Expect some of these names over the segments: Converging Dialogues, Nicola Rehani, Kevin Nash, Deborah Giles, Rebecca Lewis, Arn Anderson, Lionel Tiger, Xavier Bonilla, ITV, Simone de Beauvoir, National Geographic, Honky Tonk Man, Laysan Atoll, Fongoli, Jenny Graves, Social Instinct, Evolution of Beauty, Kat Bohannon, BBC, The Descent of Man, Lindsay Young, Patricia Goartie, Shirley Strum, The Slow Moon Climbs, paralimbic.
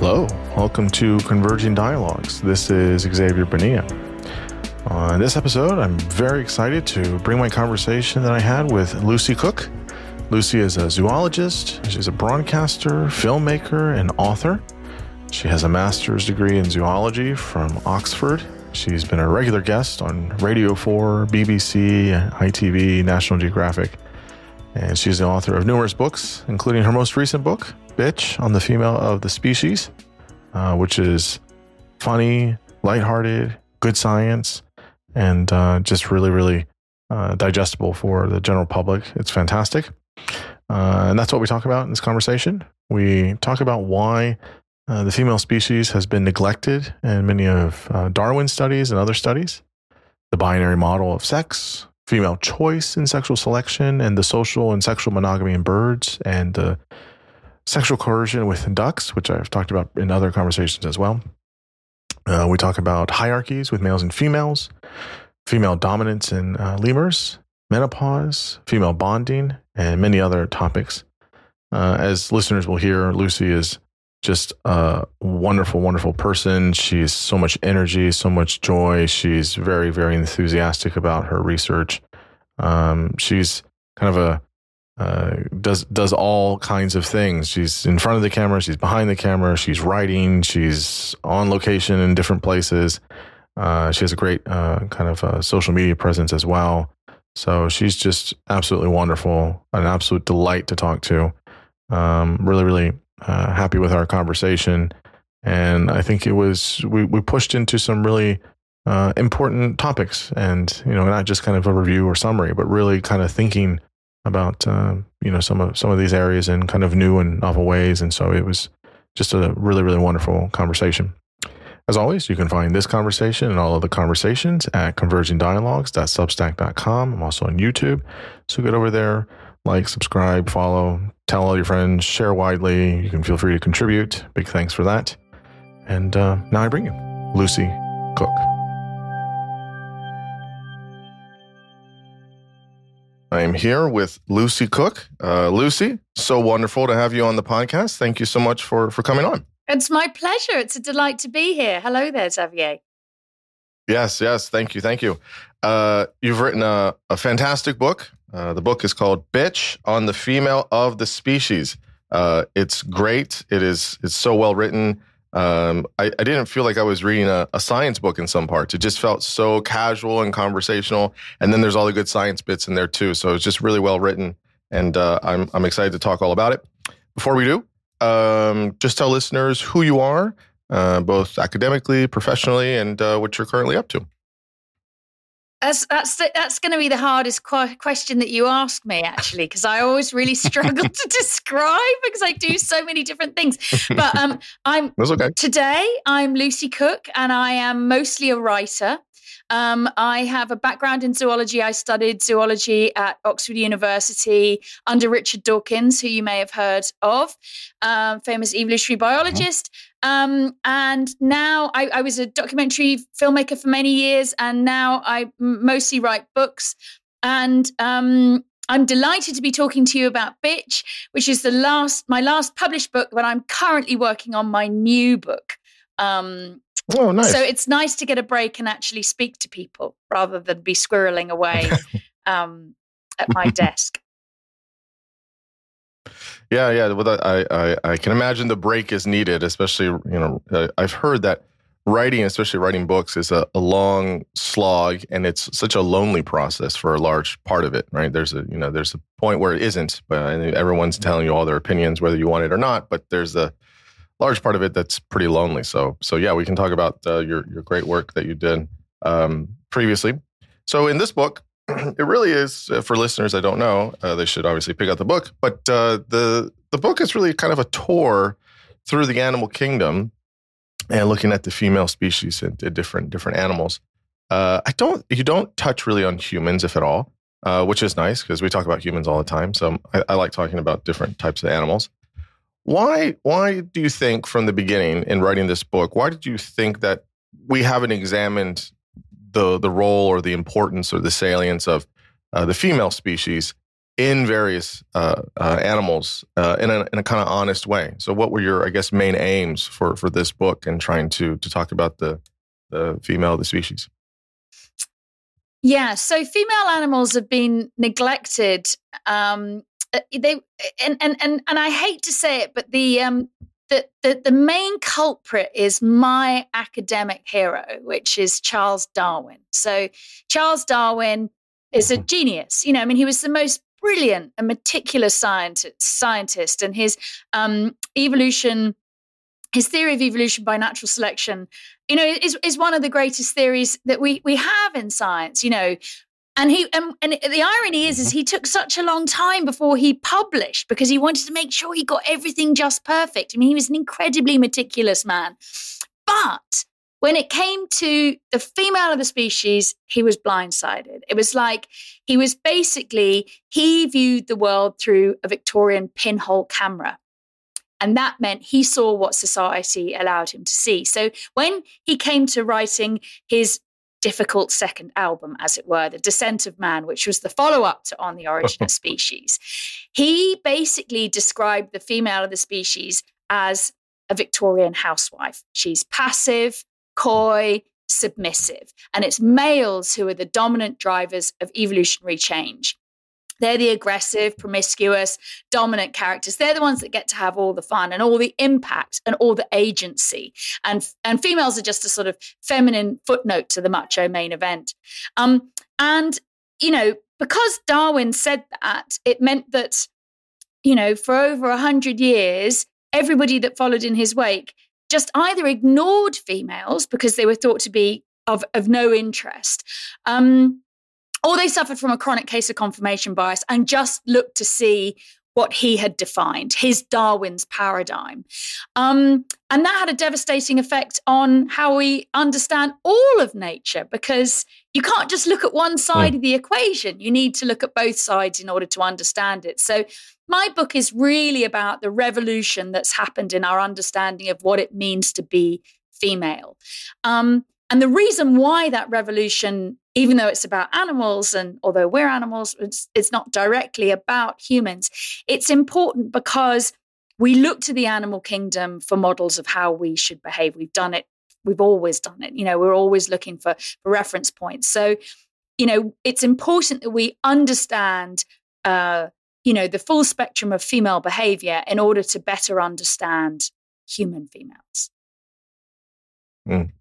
Hello, welcome to Converging Dialogues. This is Xavier Bonilla. On this episode, I'm very excited to bring my conversation that I had with Lucy Cooke. Lucy is a zoologist, she's a broadcaster, filmmaker, and author. She has a master's degree in zoology from Oxford. She's been a regular guest on Radio 4, BBC, ITV, National Geographic. And she's the author of numerous books, including her most recent book, Bitch: On the Female of the Species, which is funny, lighthearted, good science, and just really digestible for the general public. It's fantastic. And that's what we talk about in this conversation. We talk about why the female species has been neglected in many of Darwin's studies and other studies, the binary model of sex, female choice in sexual selection, and the social and sexual monogamy in birds, and the sexual coercion with ducks, which I've talked about in other conversations as well. We talk about hierarchies with males and females, female dominance in lemurs, menopause, female bonding, and many other topics. As listeners will hear, Lucy is just a wonderful, wonderful person. She's so much energy, so much joy. She's very, very enthusiastic about her research. She's kind of does all kinds of things. She's in front of the camera, she's behind the camera, she's writing, she's on location in different places. She has a great social media presence as well. So she's just absolutely wonderful, an absolute delight to talk to. Really happy with our conversation, and I think it was we pushed into some really important topics, and not just kind of a review or summary, but really kind of thinking about some of these areas in kind of new and novel ways. And so it was just a really, really wonderful conversation. As always, you can find this conversation and all of the conversations at convergingdialogues.substack.com. I'm also on YouTube, so get over there, like, subscribe, follow, tell all your friends, share widely. You can feel free to contribute. Big thanks for that. And now I bring you Lucy Cooke. I am here with Lucy Cooke. Lucy, so wonderful to have you on the podcast. Thank you so much for coming on. It's my pleasure. It's a delight to be here. Hello there, Xavier. Yes. Thank you. You've written a fantastic book. The book is called Bitch: On the Female of the Species. It's great. It's so well written. I didn't feel like I was reading a science book in some parts. It just felt so casual and conversational. And then there's all the good science bits in there too. So it's just really well written. And I'm excited to talk all about it. Before we do, just tell listeners who you are, both academically, professionally, and what you're currently up to. That's going to be the hardest question that you ask me, actually, because I always really struggle to describe because I do so many different things. But today I'm Lucy Cooke, and I am mostly a writer. I have a background in zoology. I studied zoology at Oxford University under Richard Dawkins, who you may have heard of, famous evolutionary biologist. And now I was a documentary filmmaker for many years, and now I mostly write books. And I'm delighted to be talking to you about Bitch, which is my last published book, but I'm currently working on my new book. Oh, nice. So it's nice to get a break and actually speak to people rather than be squirreling away at my desk. Yeah. Well, I can imagine the break is needed, especially, I've heard that writing, especially writing books, is a long slog, and it's such a lonely process for a large part of it, right? There's a point where it isn't, but everyone's telling you all their opinions, whether you want it or not, but there's a large part of it that's pretty lonely. So yeah, we can talk about your great work that you did previously. So in this book, it really is, for listeners that don't know, they should obviously pick out the book, but the book is really kind of a tour through the animal kingdom and looking at the female species and different animals. You don't touch really on humans, if at all, which is nice because we talk about humans all the time. So I like talking about different types of animals. Why do you think, from the beginning in writing this book, why did you think that we haven't examined the role or the importance or the salience of the female species in various animals in a kind of honest way. So what were your, I guess, main aims for this book and trying to talk about the female of the species? Yeah, so female animals have been neglected. They I hate to say it, but the main culprit is my academic hero, which is Charles Darwin. So Charles Darwin is a genius. You know, I mean, he was the most brilliant and meticulous scientist, and his evolution, his theory of evolution by natural selection, you know, is one of the greatest theories that we have in science, you know. And he the irony is he took such a long time before he published because he wanted to make sure he got everything just perfect. I mean, he was an incredibly meticulous man. But when it came to the female of the species, he was blindsided. It was like he viewed the world through a Victorian pinhole camera. And that meant he saw what society allowed him to see. So when he came to writing his difficult second album, as it were, The Descent of Man, which was the follow-up to On the Origin of Species, he basically described the female of the species as a Victorian housewife. She's passive, coy, submissive, and it's males who are the dominant drivers of evolutionary change. They're the aggressive, promiscuous, dominant characters. They're the ones that get to have all the fun and all the impact and all the agency. And females are just a sort of feminine footnote to the macho main event. Because Darwin said that, it meant that, you know, for over 100 years, everybody that followed in his wake just either ignored females because they were thought to be of no interest, or they suffered from a chronic case of confirmation bias and just looked to see what he had defined, his Darwin's paradigm. And that had a devastating effect on how we understand all of nature, because you can't just look at one side of the equation. You need to look at both sides in order to understand it. So my book is really about the revolution that's happened in our understanding of what it means to be female. And the reason why that revolution, even though it's about animals, and although we're animals, it's not directly about humans, it's important because we look to the animal kingdom for models of how we should behave. We've done it. We've always done it. You know, we're always looking for reference points. So, you know, it's important that we understand, the full spectrum of female behavior in order to better understand human females. Mm.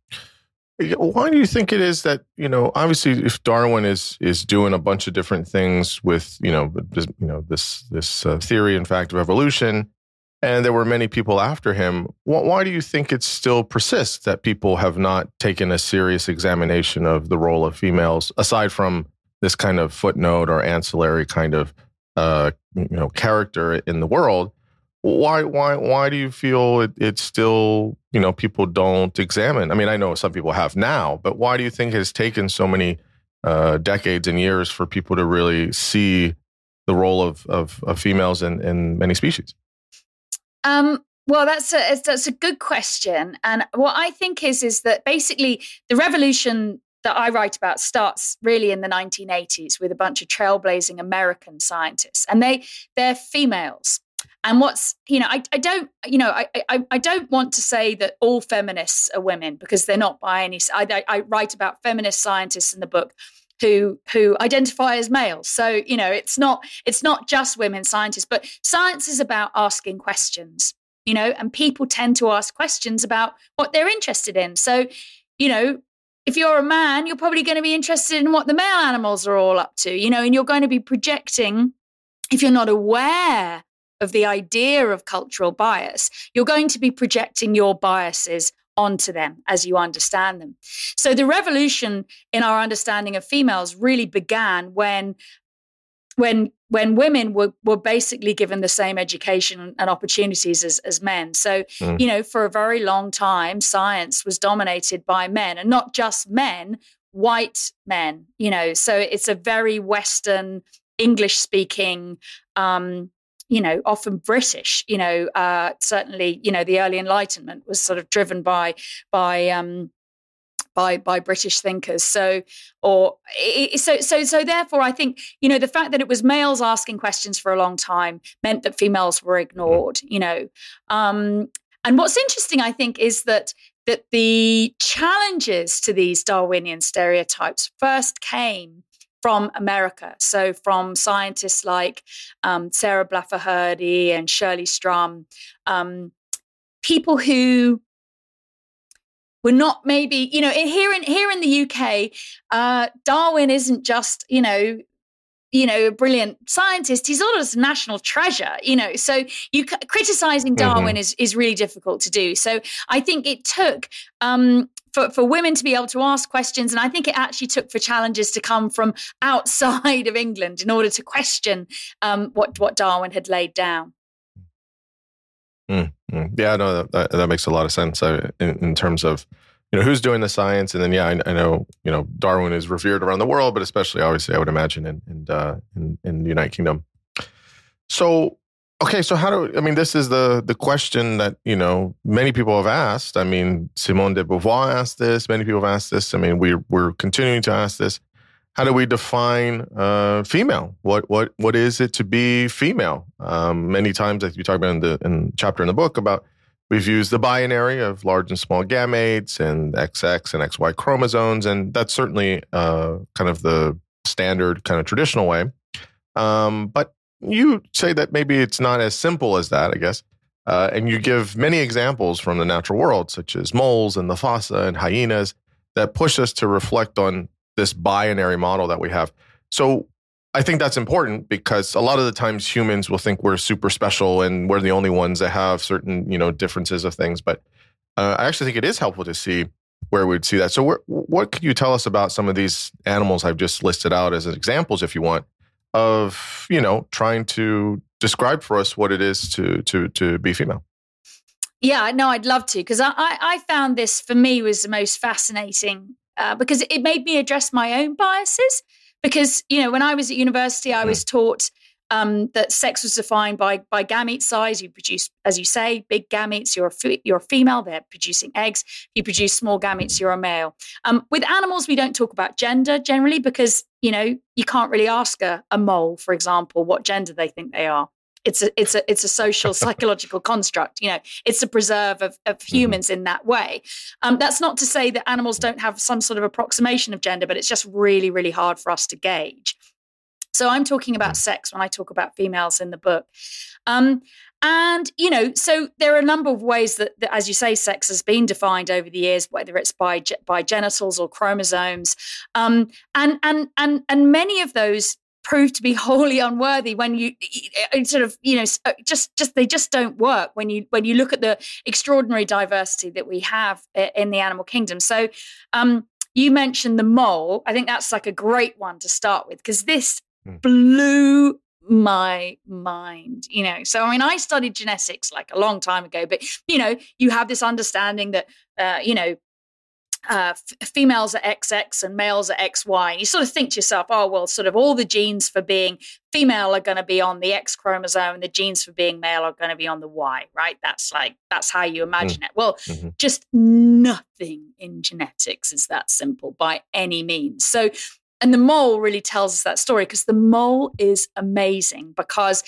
Why do you think it is that, you know, obviously if Darwin is doing a bunch of different things with, this theory, in fact, of evolution, and there were many people after him, why do you think it still persists that people have not taken a serious examination of the role of females, aside from this kind of footnote or ancillary kind of, character in the world? Why do you feel it's still, you know, people don't examine? I mean, I know some people have now, but why do you think it has taken so many decades and years for people to really see the role of females in many species? Well, that's a good question. And what I think is that basically the revolution that I write about starts really in the 1980s with a bunch of trailblazing American scientists, and they're females. And what's, you know, I don't want to say that all feminists are women, because they're not by any, I write about feminist scientists in the book who identify as males. So, you know, it's not just women scientists, but science is about asking questions, you know, and people tend to ask questions about what they're interested in. So, you know, if you're a man, you're probably going to be interested in what the male animals are all up to, you know, and you're going to be projecting, if you're not aware of the idea of cultural bias, you're going to be projecting your biases onto them as you understand them. So the revolution in our understanding of females really began when women were basically given the same education and opportunities as men. So, you know, for a very long time, science was dominated by men, and not just men, white men, you know. So it's a very Western, English-speaking, often British, certainly, you know, the early Enlightenment was sort of driven by by British thinkers. So therefore, I think, you know, the fact that it was males asking questions for a long time meant that females were ignored, you know. And what's interesting, I think, is that the challenges to these Darwinian stereotypes first came from America. So from scientists like Sarah Blaffer Hrdy and Shirley Strum, people who were not maybe, you know, here in the UK, Darwin isn't just, you know, a brilliant scientist. He's not just a national treasure, you know. So criticizing Darwin is really difficult to do. So I think it took for women to be able to ask questions, and I think it actually took for challenges to come from outside of England in order to question what Darwin had laid down. Yeah, no, that makes a lot of sense in terms of, you know, who's doing the science. And then, yeah, I know, you know, Darwin is revered around the world, but especially, obviously, I would imagine in the United Kingdom. So, okay, so this is the question that, you know, many people have asked. I mean, Simone de Beauvoir asked this. Many people have asked this. I mean, we're continuing to ask this. How do we define female? What is it to be female? Many times, as you talk about in the chapter in the book about, we've used the binary of large and small gametes and XX and XY chromosomes, and that's certainly kind of the standard, kind of traditional way. But you say that maybe it's not as simple as that, I guess. And you give many examples from the natural world, such as moles and the fossa and hyenas, that push us to reflect on this binary model that we have. So I think that's important because a lot of the times humans will think we're super special and we're the only ones that have certain, you know, differences of things. But I actually think it is helpful to see where we would see that. So what could you tell us about some of these animals I've just listed out as examples, if you want, of, you know, trying to describe for us what it is to be female? Yeah, no, I'd love to, because I found this, for me, was the most fascinating because it made me address my own biases. Because, you know, when I was at university, I was taught that sex was defined by gamete size. You produce, as you say, big gametes, you're a female, they're producing eggs. You produce small gametes, you're a male. With animals, we don't talk about gender generally because, you know, you can't really ask a mole, for example, what gender they think they are. It's a social psychological construct, you know. It's a preserve of humans in that way. That's not to say that animals don't have some sort of approximation of gender, but it's just really, really hard for us to gauge. So I'm talking about sex when I talk about females in the book. And, you know, so there are a number of ways that, as you say, sex has been defined over the years, whether it's by genitals or chromosomes. And many of those prove to be wholly unworthy when you sort of, you know, just they just don't work when you look at the extraordinary diversity that we have in the animal kingdom. So you mentioned the mole. I think that's like a great one to start with because this blew my mind, you know. So, I mean, I studied genetics like a long time ago, but, you know, you have this understanding that, you know, females are XX and males are XY. And you sort of think to yourself, oh, well, sort of all the genes for being female are going to be on the X chromosome and the genes for being male are going to be on the Y, right? That's how you imagine it. Well, just nothing in genetics is that simple by any means. So, and the mole really tells us that story because the mole is amazing because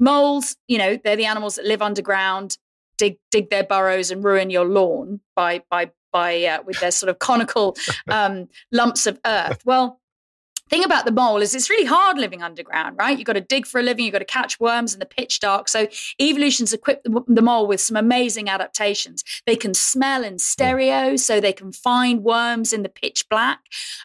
moles, you know, they're the animals that live underground, dig their burrows and ruin your lawn by with their sort of conical lumps of earth. Well, the thing about the mole is it's really hard living underground, right? You've got to dig for a living, you've got to catch worms in the pitch dark. So evolution's equipped the mole with some amazing adaptations. They can smell in stereo, so they can find worms in the pitch black.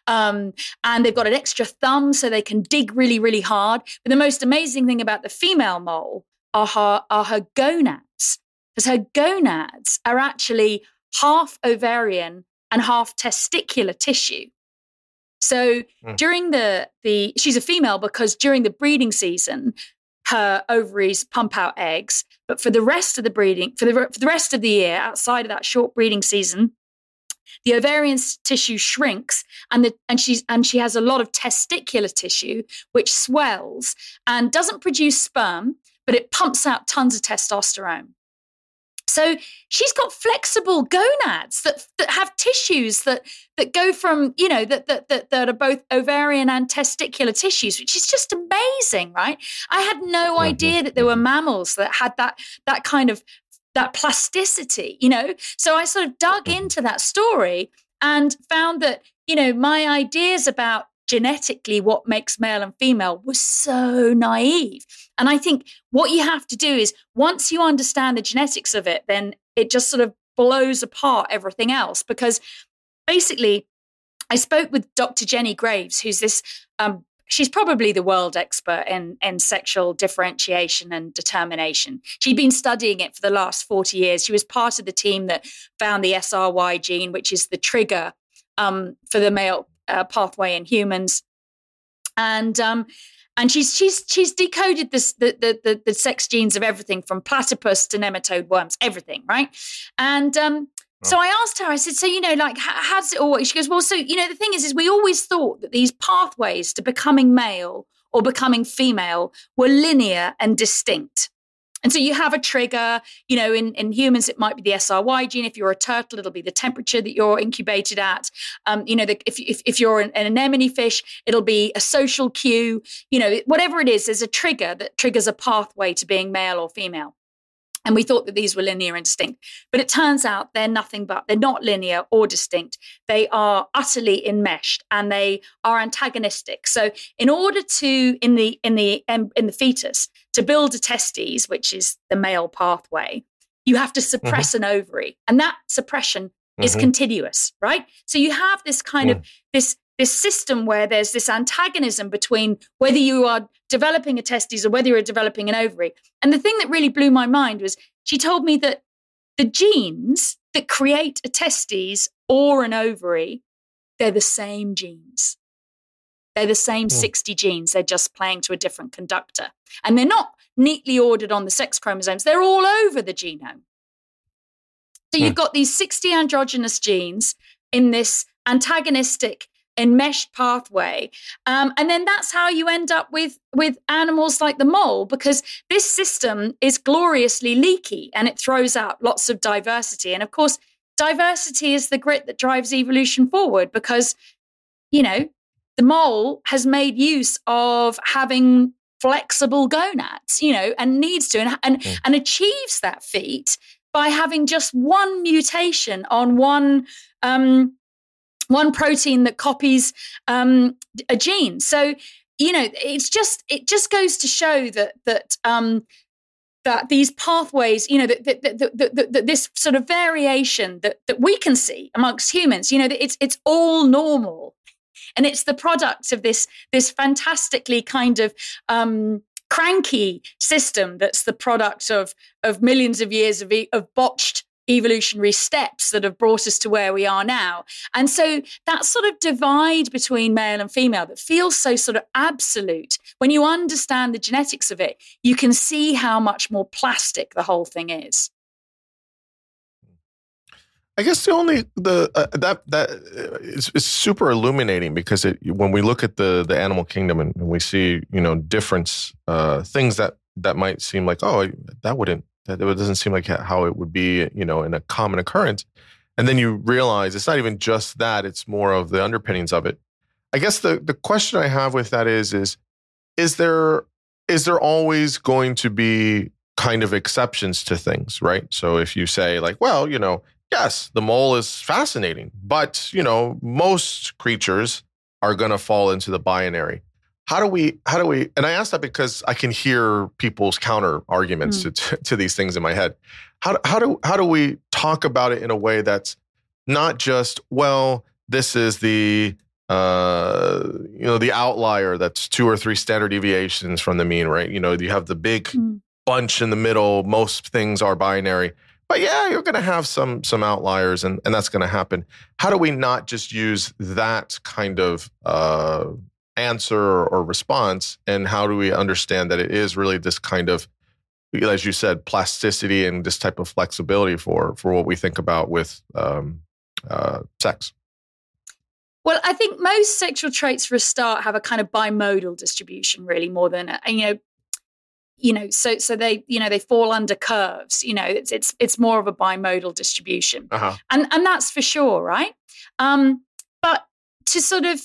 And they've got an extra thumb, so they can dig really, really hard. But the most amazing thing about the female mole are her gonads, because her gonads are actually half ovarian and half testicular tissue. So during the she's a female because during the breeding season, her ovaries pump out eggs. But for the rest of the rest of the year, outside of that short breeding season, the ovarian tissue shrinks, and she has a lot of testicular tissue which swells and doesn't produce sperm, but it pumps out tons of testosterone. So she's got flexible gonads that have tissues that go from, you know, that are both ovarian and testicular tissues, which is just amazing, right? I had no idea that there were mammals that had that kind of that plasticity, you know? So I sort of dug into that story and found that, you know, my ideas about genetically what makes male and female was so naive. And I think what you have to do is once you understand the genetics of it, then it just sort of blows apart everything else. Because basically I spoke with Dr. Jenny Graves, who's this, she's probably the world expert in sexual differentiation and determination. She'd been studying it for the last 40 years. She was part of the team that found the SRY gene, which is the trigger for the male pathway in humans, and she's decoded this the sex genes of everything from platypus to nematode worms, everything, right? And so I asked her, I said, so, you know, like, how does it all work? She goes, well, so, you know, the thing is we always thought that these pathways to becoming male or becoming female were linear and distinct. And so you have a trigger, you know, in humans, it might be the SRY gene. If you're a turtle, it'll be the temperature that you're incubated at. You know, if you're an anemone fish, it'll be a social cue. You know, whatever it is, there's a trigger that triggers a pathway to being male or female. And we thought that these were linear and distinct. But it turns out they're nothing but, they're not linear or distinct. They are utterly enmeshed and they are antagonistic. So in order to, in the fetus, to build a testes, which is the male pathway, you have to suppress an ovary. And that suppression is continuous, right? So you have this kind of, this system where there's this antagonism between whether you are developing a testes or whether you're developing an ovary. And the thing that really blew my mind was she told me that the genes that create a testes or an ovary, they're the same genes. They're the same 60 genes. They're just playing to a different conductor. And they're not neatly ordered on the sex chromosomes. They're all over the genome. So you've got these 60 androgynous genes in this antagonistic enmeshed pathway, and then that's how you end up with animals like the mole, because this system is gloriously leaky and it throws out lots of diversity. And of course, diversity is the grit that drives evolution forward, because, you know, the mole has made use of having flexible gonads, you know, and needs to and achieves that feat by having just one mutation on one protein that copies a gene. So, you know, it just goes to show that these pathways, you know, that this sort of variation that we can see amongst humans, you know, that it's all normal, and it's the product of this fantastically kind of cranky system that's the product of millions of years of botched evolutionary steps that have brought us to where we are now. And so that sort of divide between male and female that feels so sort of absolute, when you understand the genetics of it, you can see how much more plastic the whole thing is. I guess it's super illuminating, because when we look at the animal kingdom and we see, you know, difference, things that might seem like, oh, that it doesn't seem like how it would be, you know, in a common occurrence. And then you realize it's not even just that, it's more of the underpinnings of it. I guess the question I have with that is there always going to be kind of exceptions to things, right? So if you say like, well, you know, yes, the mole is fascinating, but, you know, most creatures are going to fall into the binary. How do we, and I ask that because I can hear people's counter arguments to these things in my head. How do we talk about it in a way that's not just, well, this is the, you know, the outlier that's 2 or 3 standard deviations from the mean, right? You know, you have the big bunch in the middle. Most things are binary, but yeah, you're going to have some outliers and that's going to happen. How do we not just use that kind of, answer or response, and how do we understand that it is really this kind of, as you said, plasticity and this type of flexibility for what we think about with sex? Well, I think most sexual traits, for a start, have a kind of bimodal distribution, really, more than, you know, So they, they fall under curves. It's more of a bimodal distribution, and that's for sure, right? But to sort of,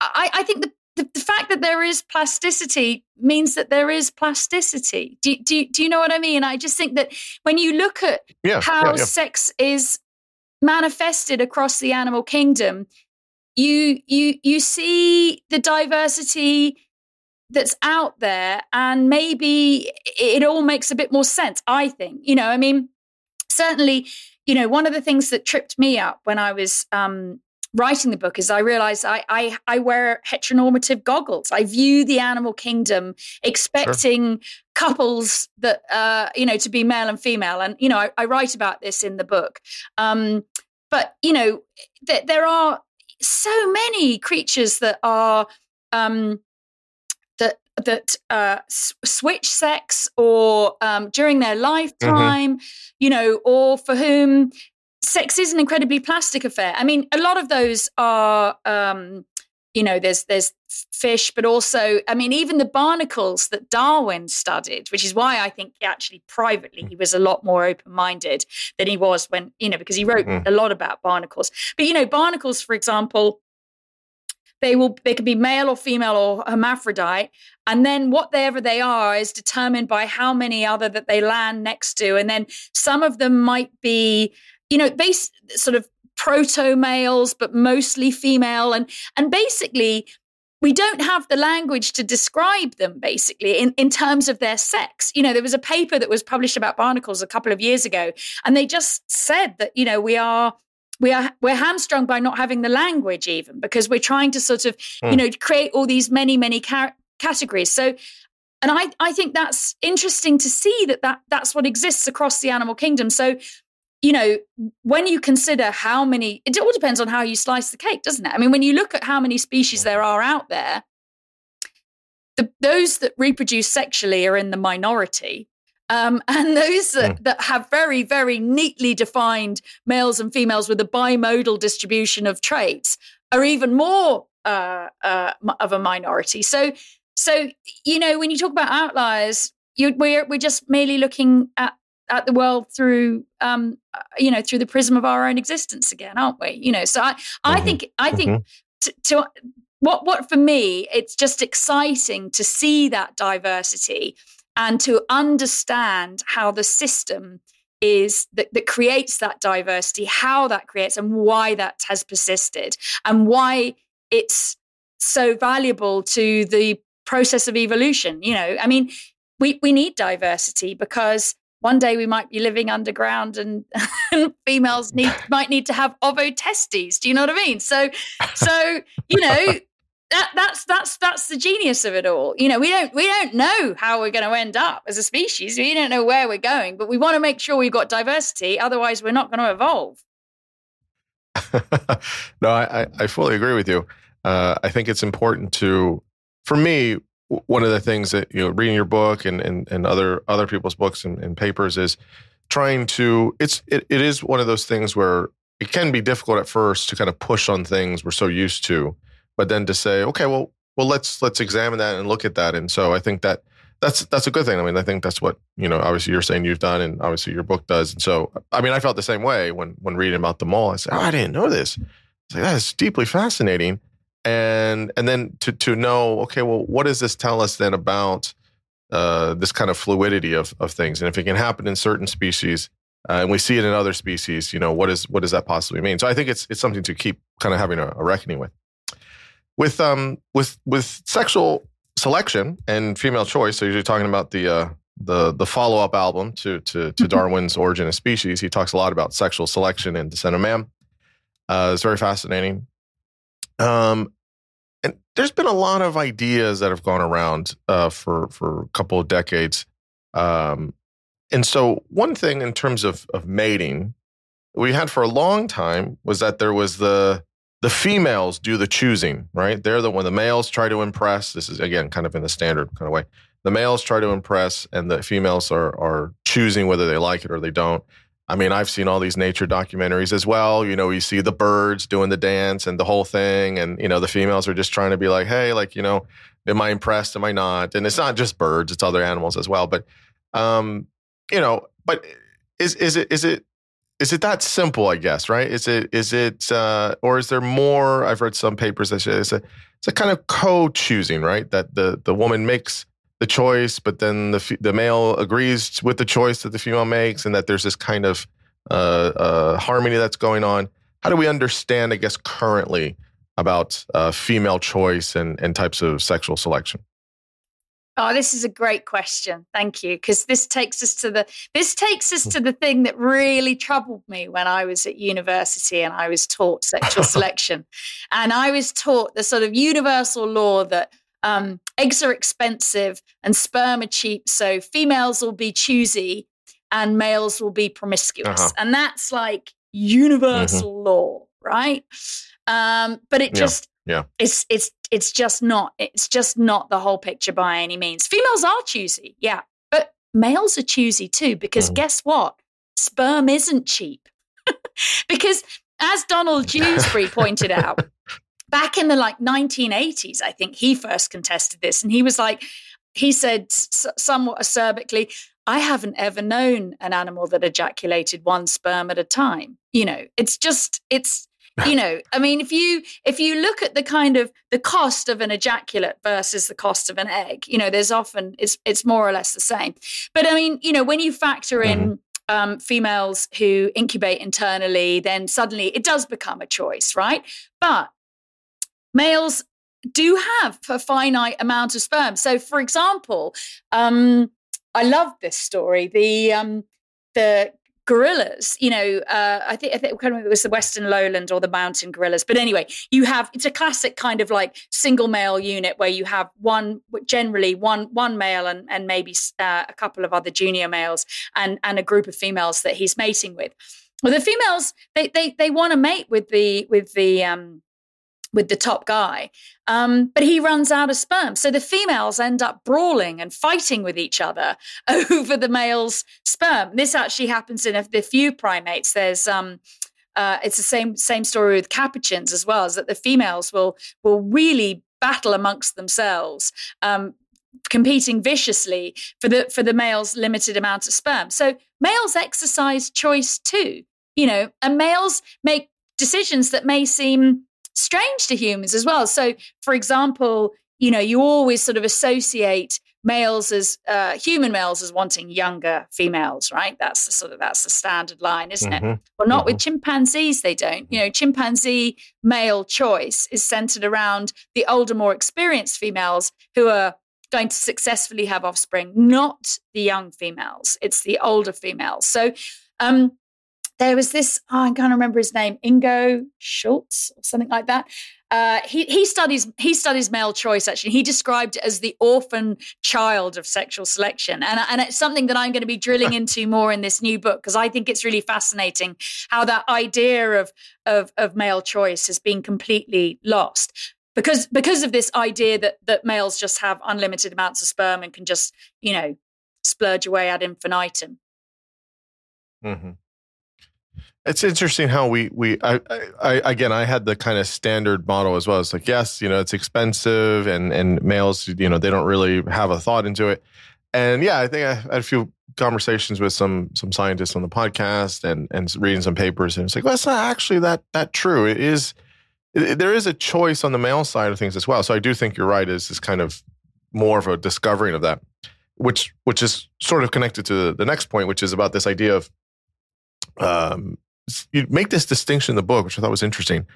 I think the fact that there is plasticity means that there is plasticity. Do you know what I mean? I just think that when you look at how sex is manifested across the animal kingdom, you see the diversity that's out there, and maybe it all makes a bit more sense, I think. Certainly, one of the things that tripped me up when I was writing the book is I realized I wear heteronormative goggles. I view the animal kingdom expecting couples that, to be male and female. And, I write about this in the book. But, there are so many creatures that are switch sex or during their lifetime, or for whom sex is an incredibly plastic affair. I mean, a lot of those are, there's fish, but also, even the barnacles that Darwin studied, which is why I think actually privately he was a lot more open-minded than he was when, because he wrote a lot about barnacles. But, barnacles, for example, they can be male or female or hermaphrodite, and then whatever they are is determined by how many other that they land next to, and then some of them might be, sort of proto males, but mostly female, and basically we don't have the language to describe them basically in terms of their sex. There was a paper that was published about barnacles a couple of years ago, and they just said that we're hamstrung by not having the language even, because we're trying to sort of, create all these many categories. So, and I think that's interesting to see that's what exists across the animal kingdom. So, when you consider how many, it all depends on how you slice the cake, doesn't it? When you look at how many species there are out there, those that reproduce sexually are in the minority. And those that have very, very neatly defined males and females with a bimodal distribution of traits are even more of a minority. So when you talk about outliers, we're just merely looking at the world through through the prism of our own existence again, aren't we? So I think to what for me, it's just exciting to see that diversity. And to understand how the system is that creates that diversity, how that creates and why that has persisted and why it's so valuable to the process of evolution. We need diversity because one day we might be living underground and females might need to have ovotestes. Do you know what I mean? So. That's the genius of it all. We don't know how we're going to end up as a species. We don't know where we're going, but we want to make sure we've got diversity. Otherwise, we're not going to evolve. No, I fully agree with you. I think it's important to, for me, one of the things that reading your book and other people's books and papers is trying to. It is one of those things where it can be difficult at first to kind of push on things we're so used to. But then to say, okay, well, let's examine that and look at that. And so I think that that's a good thing. I think that's what, obviously you're saying you've done and obviously your book does. And so, I felt the same way when reading about the mole. I said, I didn't know this. It's like, that is deeply fascinating. And then to know, okay, well, what does this tell us then about this kind of fluidity of things? And if it can happen in certain species and we see it in other species, what does that possibly mean? So I think it's something to keep kind of having a reckoning with. With sexual selection and female choice, so you're talking about the follow up album to Darwin's Origin of Species. He talks a lot about sexual selection and Descent of Man. It's very fascinating. And there's been a lot of ideas that have gone around for a couple of decades. And so one thing in terms of mating we had for a long time was that there was the females do the choosing, right? They're the one. The males try to impress. This is, again, kind of in the standard kind of way. The males try to impress, and the females are choosing whether they like it or they don't. I mean, I've seen all these nature documentaries as well. You know, you see the birds doing the dance and the whole thing. And, you know, the females are just trying to be like, hey, like, you know, am I impressed? Am I not? And it's not just birds, it's other animals as well. But, you know, but is it that simple, I guess, right? Or is there more? I've read some papers that say it's a kind of co-choosing, right? That the woman makes the choice, but then the male agrees with the choice that the female makes, and that there's this kind of harmony that's going on. How do we understand, I guess, currently about female choice and types of sexual selection? Oh, this is a great question. Thank you, because this takes us to the thing that really troubled me when I was at university and I was taught sexual selection, and I was taught the sort of universal law that eggs are expensive and sperm are cheap, so females will be choosy and males will be promiscuous, and that's like universal law, right? But it just it's just not the whole picture by any means. Females are choosy, but males are choosy too, because guess what? Sperm isn't cheap, because as Donald Jusbury pointed out. Back in the 1980s, I think he first contested this, and he was like, he said somewhat acerbically, "I haven't ever known an animal that ejaculated one sperm at a time." You know, if you look at the kind of the cost of an ejaculate versus the cost of an egg, you know, there's often it's more or less the same. But I mean, you know, when you factor in females who incubate internally, then suddenly it does become a choice, right? But males do have a finite amount of sperm. So, for example, I love this story. The gorillas, you know, I think it was the Western Lowland or the mountain gorillas. But anyway, it's a classic kind of like single male unit where you have generally one male and maybe a couple of other junior males and a group of females that he's mating with. Well, the females they want to mate with the top guy, but he runs out of sperm. So the females end up brawling and fighting with each other over the male's sperm. This actually happens in a few primates. There's it's the same story with capuchins as well, is that the females will really battle amongst themselves, competing viciously for the male's limited amount of sperm. So males exercise choice too, you know, and males make decisions that may seem strange to humans as well. So, for example, you know, you always sort of associate males as human males as wanting younger females, right? That's the standard line, isn't it? Well, not with chimpanzees, they don't. You know, chimpanzee male choice is centered around the older, more experienced females who are going to successfully have offspring, not the young females. It's the older females. So, there was this, I can't remember his name, Ingo Schultz or something like that. He studies male choice, actually. He described it as the orphan child of sexual selection. And it's something that I'm going to be drilling into more in this new book, because I think it's really fascinating how that idea of male choice has been completely lost. Because of this idea that males just have unlimited amounts of sperm and can just, you know, splurge away ad infinitum. Mm-hmm. It's interesting how I had the kind of standard model as well. It's like, yes, you know, it's expensive and males, you know, they don't really have a thought into it. And yeah, I think I had a few conversations with some scientists on the podcast and reading some papers. And it's like, well, it's not actually that true. There is a choice on the male side of things as well. So I do think you're right. Is this kind of more of a discovering of that, which is sort of connected to the next point, which is about this idea of, you make this distinction in the book, which I thought was interesting.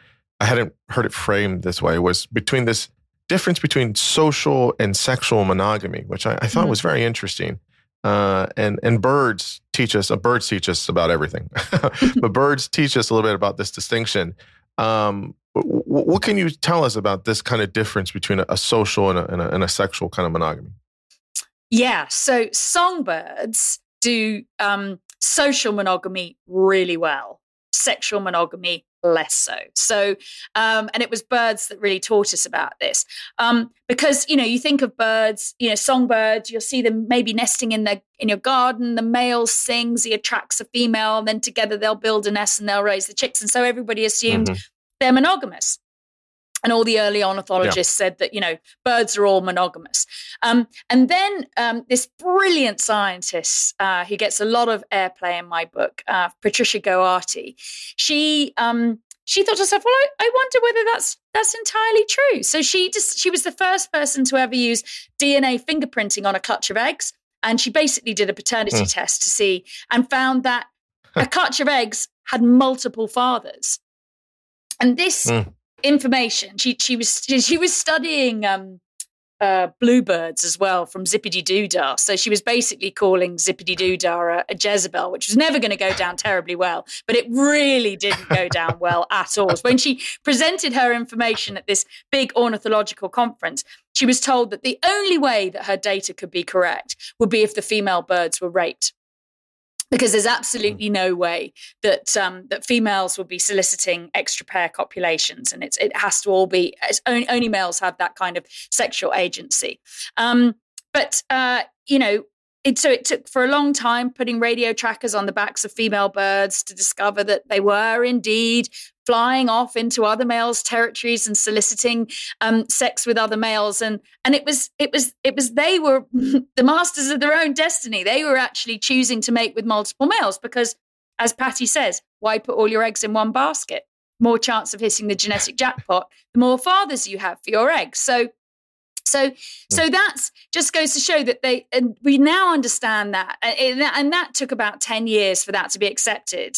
I hadn't heard it framed this way, was between this difference between social and sexual monogamy, which I thought was very interesting. And birds teach us about everything, but birds teach us a little bit about this distinction. What can you tell us about this kind of difference between a social and a sexual kind of monogamy? Yeah. So songbirds do, social monogamy really well, sexual monogamy less so. So, and it was birds that really taught us about this. Because, you know, you think of birds, you know, songbirds, you'll see them maybe nesting in your garden. The male sings, he attracts a female, and then together they'll build a nest and they'll raise the chicks. And so everybody assumed they're monogamous. And all the early ornithologists said that, you know, birds are all monogamous. And then this brilliant scientist who gets a lot of airplay in my book, Patricia Goartie, she thought to herself, well, I wonder whether that's entirely true. So she was the first person to ever use DNA fingerprinting on a clutch of eggs. And she basically did a paternity test to see, and found that a clutch of eggs had multiple fathers. And this... information. She was studying bluebirds as well from Zippity-Doo-Dah. So she was basically calling Zippity-Doo-Dah a Jezebel, which was never going to go down terribly well, but it really didn't go down well at all. When she presented her information at this big ornithological conference, she was told that the only way that her data could be correct would be if the female birds were raped. Because there's absolutely no way that that females would be soliciting extra pair copulations, and it has to all be only males have that kind of sexual agency. So it took for a long time putting radio trackers on the backs of female birds to discover that they were indeed flying off into other males' territories and soliciting sex with other males, and it was they were the masters of their own destiny. They were actually choosing to mate with multiple males because, as Patty says, why put all your eggs in one basket? More chance of hitting the genetic jackpot, the more fathers you have for your eggs. So that's just goes to show that we now understand that, and that took about 10 years for that to be accepted,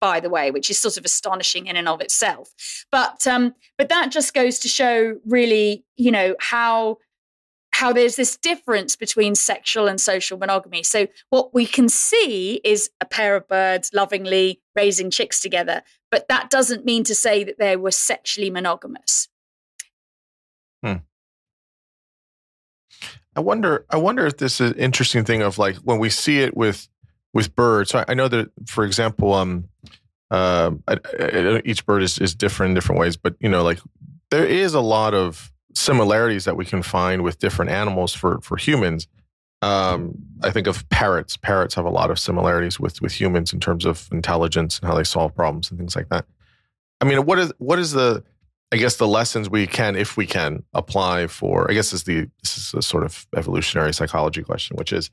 by the way, which is sort of astonishing in and of itself. But that just goes to show, really, you know, how there's this difference between sexual and social monogamy. So what we can see is a pair of birds lovingly raising chicks together, but that doesn't mean to say that they were sexually monogamous. I wonder if this is an interesting thing of, like, when we see it with birds. So I know that, for example, each bird is different in different ways, but, you know, like, there is a lot of similarities that we can find with different animals for humans. I think of parrots. Parrots have a lot of similarities with humans in terms of intelligence and how they solve problems and things like that. I mean, what is the... I guess the lessons we can, if we can, apply for, I guess this is a sort of evolutionary psychology question, which is,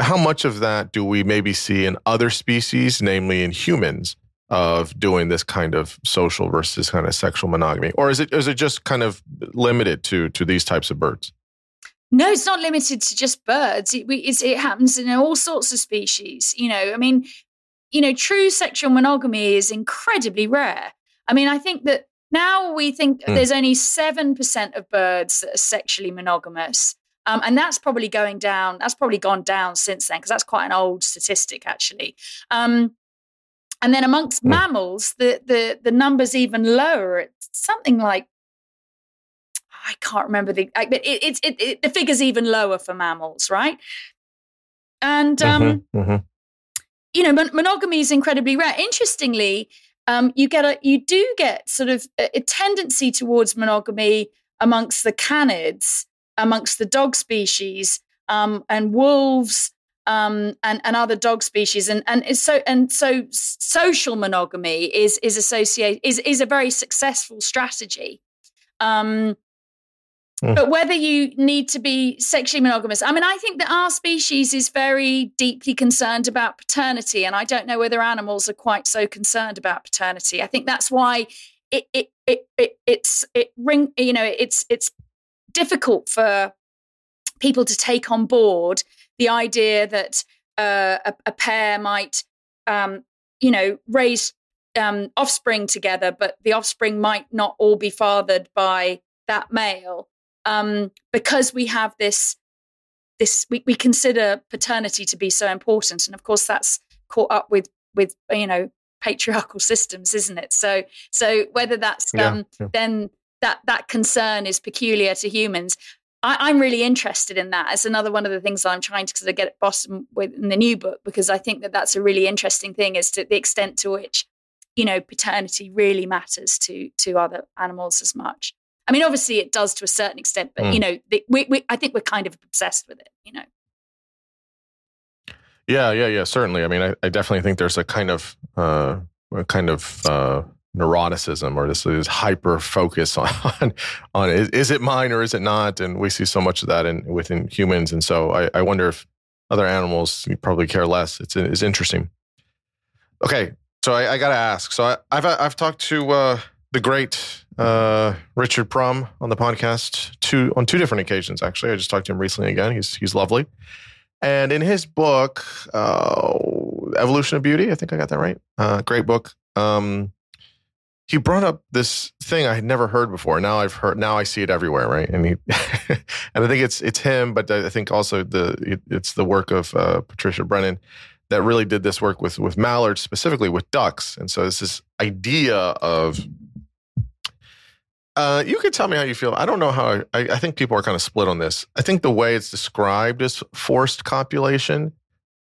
how much of that do we maybe see in other species, namely in humans, of doing this kind of social versus kind of sexual monogamy? Or is it just kind of limited to these types of birds? No, it's not limited to just birds. It happens in all sorts of species. You know, I mean, you know, true sexual monogamy is incredibly rare. I mean, I think that now we think there's only 7% of birds that are sexually monogamous. And that's probably gone down since then, because that's quite an old statistic, actually. And then amongst mammals, the number's even lower. It's something like, I can't remember the figure's even lower for mammals, right? And, you know, monogamy is incredibly rare. Interestingly, you do get sort of a tendency towards monogamy amongst the canids, amongst the dog species, and wolves, and other dog species, and so social monogamy is a very successful strategy. But whether you need to be sexually monogamous, I mean, I think that our species is very deeply concerned about paternity, and I don't know whether animals are quite so concerned about paternity. I think that's why it's difficult for people to take on board the idea that a pair might, raise offspring together, but the offspring might not all be fathered by that male. Because we have we consider paternity to be so important. And of course that's caught up with, you know, patriarchal systems, isn't it? So whether that's then that concern is peculiar to humans, I'm really interested in that. It's another one of the things that I'm trying to sort of get at bottom with in the new book, because I think that that's a really interesting thing, is to the extent to which, you know, paternity really matters to other animals as much. I mean, obviously it does to a certain extent, but, you know, I think we're kind of obsessed with it, you know. Yeah, certainly. I mean, I definitely think there's a kind of neuroticism or this hyper focus on is it mine or is it not? And we see so much of that within humans. And so I wonder if other animals probably care less. It's interesting. Okay, so I got to ask. So I've talked to the great Richard Prum on the podcast on two different occasions, actually. I just talked to him recently again. He's lovely. And in his book, Evolution of Beauty, I think I got that right. Great book. He brought up this thing I had never heard before. Now I see it everywhere, right? And and I think it's him, but I think also it's the work of Patricia Brennan that really did this work with mallards, specifically with ducks. And so it's this idea of, you can tell me how you feel. I don't know how, I think people are kind of split on this. I think the way it's described is forced copulation.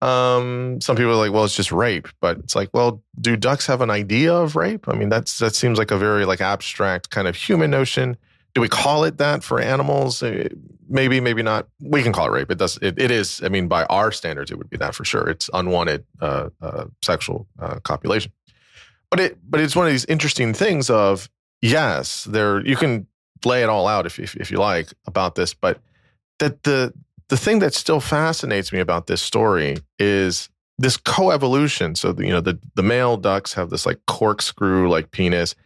Some people are like, well, it's just rape, but it's like, well, do ducks have an idea of rape? I mean, that seems like a very like abstract kind of human notion. Do we call it that for animals? Maybe, maybe not. We can call it rape. It is. I mean, by our standards, it would be that for sure. It's unwanted sexual copulation. But it's one of these interesting things of, yes, you can lay it all out if you like about this, but that the thing that still fascinates me about this story is this coevolution. So the male ducks have this like corkscrew like penis,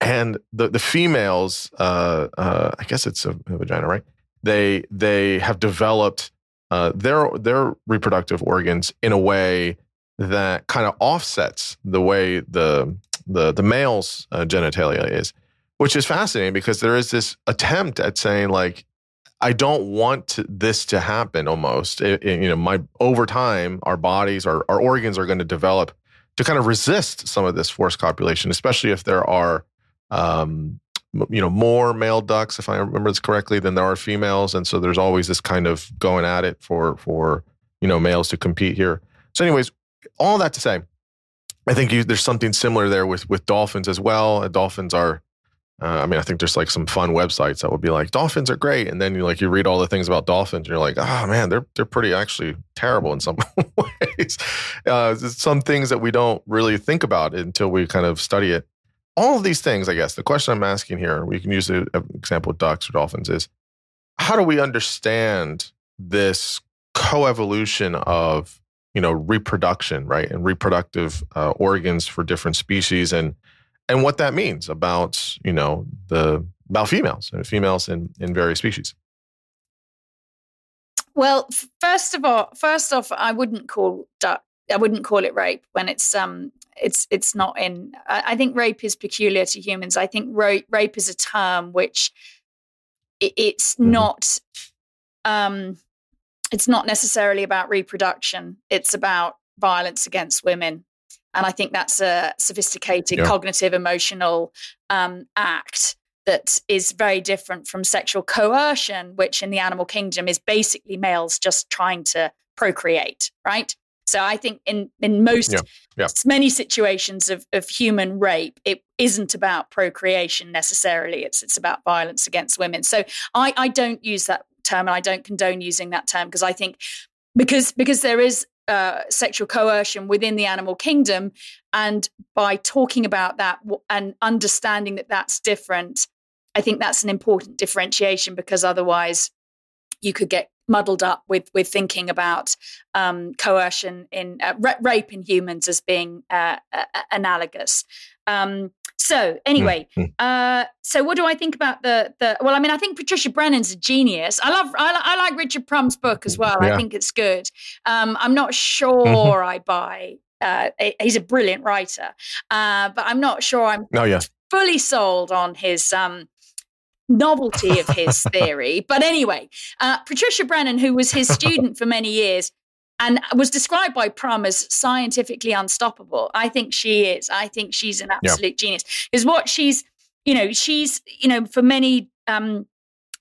and the females, I guess it's a vagina, right? They have developed their reproductive organs in a way that kind of offsets the way the male's genitalia is, which is fascinating because there is this attempt at saying like, I don't want this to happen almost. Over time, our bodies, our organs are going to develop to kind of resist some of this forced copulation, especially if there are, more male ducks, if I remember this correctly, than there are females. And so there's always this kind of going at it for males to compete here. So anyways, all that to say, I think there's something similar there with dolphins as well. Dolphins are, I think there's like some fun websites that would be like, dolphins are great. And then you read all the things about dolphins and you're like, oh man, they're pretty actually terrible in some ways. Some things that we don't really think about until we kind of study it. All of these things, I guess, the question I'm asking here, we can use the example of ducks or dolphins is, how do we understand this coevolution of reproduction, right? And reproductive organs for different species and what that means about, about females and females in various species. Well, first off, I wouldn't call it rape when it's not in, I think rape is peculiar to humans. I think rape is a term which it's not, it's not necessarily about reproduction. It's about violence against women. And I think that's a sophisticated cognitive, emotional act that is very different from sexual coercion, which in the animal kingdom is basically males just trying to procreate, right? So I think in most many situations of human rape, it isn't about procreation necessarily. It's about violence against women. So I don't use that term, and I don't condone using that term because I think because there is sexual coercion within the animal kingdom, and by talking about that and understanding that that's different, I think that's an important differentiation because otherwise you could get muddled up with thinking about coercion in rape in humans as being analogous. So anyway, so what do I think about the? Well, I mean, I think Patricia Brennan's a genius. I like Richard Prum's book as well. Yeah. I think it's good. I'm not sure I buy. He's a brilliant writer, but I'm not sure I'm fully sold on his novelty of his theory. But anyway, Patricia Brennan, who was his student for many years, and was described by Prum as scientifically unstoppable. I think she is. I think she's an absolute genius. Is what she's for many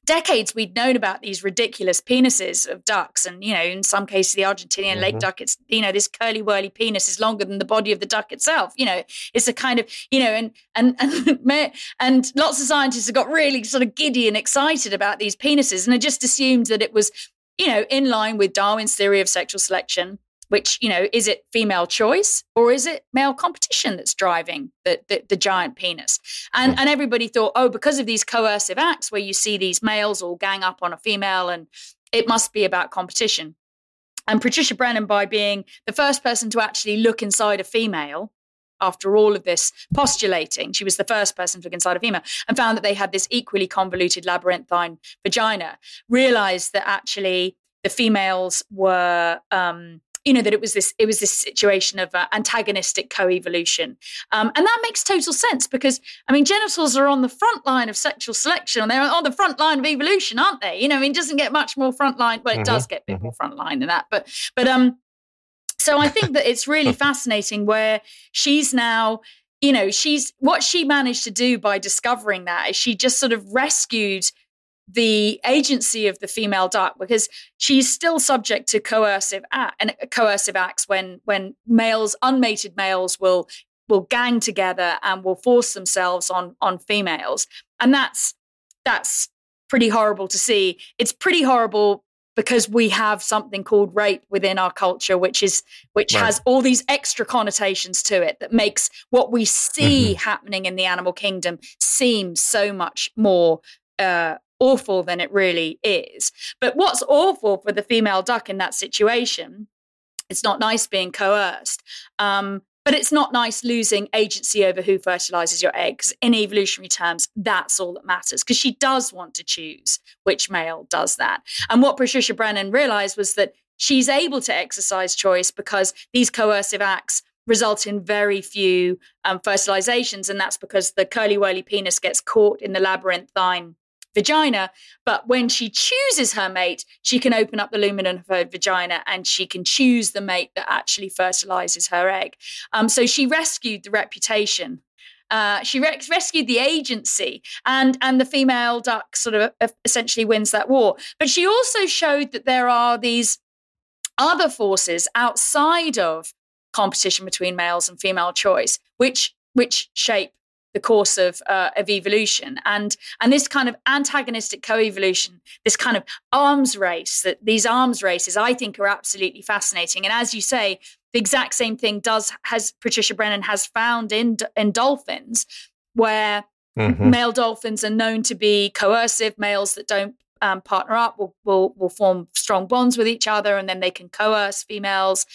decades we'd known about these ridiculous penises of ducks, and, you know, in some cases the Argentinian lake duck, it's, you know, this curly whirly penis is longer than the body of the duck itself. You know, it's a kind of, you know, and lots of scientists have got really sort of giddy and excited about these penises, and I just assumed that it was, you know, in line with Darwin's theory of sexual selection, which, you know, is it female choice or is it male competition that's driving the giant penis? And everybody thought, oh, because of these coercive acts where you see these males all gang up on a female, and it must be about competition. And Patricia Brennan, by being the first person to actually look inside a female after all of this postulating, she was the first person to look inside a female and found that they had this equally convoluted labyrinthine vagina, realized that actually the females were, you know, that it was this situation of antagonistic co-evolution. And that makes total sense because, I mean, genitals are on the front line of sexual selection, and they're on the front line of evolution, aren't they? You know, I mean, it doesn't get much more front line. Well, it does get a bit more front line than that. But so I think that it's really fascinating where she's now, you know, what she managed to do by discovering that is she just sort of rescued the agency of the female duck, because she's still subject to coercive acts when males, unmated males, will gang together and will force themselves on females, and that's pretty horrible to see. It's pretty horrible because we have something called rape within our culture, which right. has all these extra connotations to it that makes what we see happening in the animal kingdom seem so much more awful than it really is. But what's awful for the female duck in that situation, it's not nice being coerced, but it's not nice losing agency over who fertilizes your egg, because in evolutionary terms, that's all that matters, because she does want to choose which male does that. And what Patricia Brennan realized was that she's able to exercise choice because these coercive acts result in very few fertilizations, and that's because the curly-whirly penis gets caught in the labyrinthine vagina. But when she chooses her mate, she can open up the lumen of her vagina and she can choose the mate that actually fertilizes her egg. So she rescued the reputation. She rescued the agency, and the female duck sort of essentially wins that war. But she also showed that there are these other forces outside of competition between males and female choice, which shape the course of evolution, and this kind of antagonistic coevolution, this kind of arms race, that these arms races I think are absolutely fascinating. And as you say, the exact same thing has Patricia Brennan has found in dolphins, where male dolphins are known to be coercive. Males that don't partner up will form strong bonds with each other, and then they can coerce females.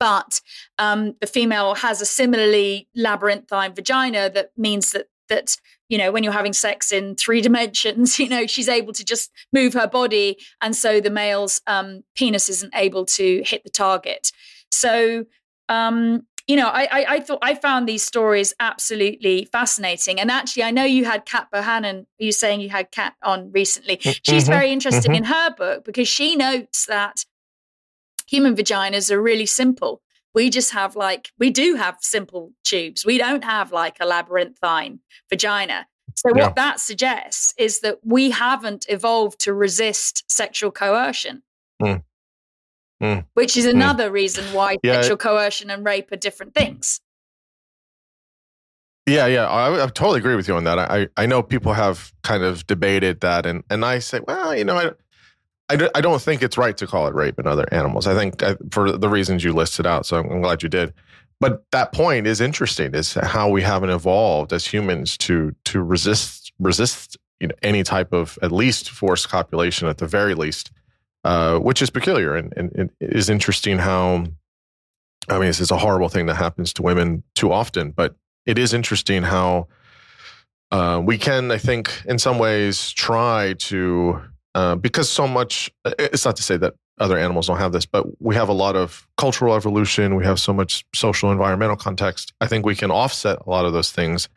But the female has a similarly labyrinthine vagina that means that you know, when you're having sex in three dimensions, you know, she's able to just move her body, and so the male's penis isn't able to hit the target. So, you know, I thought I found these stories absolutely fascinating. And actually, I know you had Kat Bohannon, you saying you had Kat on recently. She's very interesting in her book because she notes that human vaginas are really simple. We do have simple tubes. We don't have like a labyrinthine vagina. So what that suggests is that we haven't evolved to resist sexual coercion, which is another reason why sexual coercion and rape are different things. Yeah. I totally agree with you on that. I know people have kind of debated that, and I say, well, you know, I don't think it's right to call it rape in other animals. I think for the reasons you listed out, so I'm glad you did. But that point is interesting, is how we haven't evolved as humans to resist you know, any type of at least forced copulation at the very least, which is peculiar. And it is interesting how, I mean, it's a horrible thing that happens to women too often, but it is interesting how we can, I think, in some ways try to... because so much, it's not to say that other animals don't have this, but we have a lot of cultural evolution. We have so much social, environmental context. I think we can offset a lot of those things,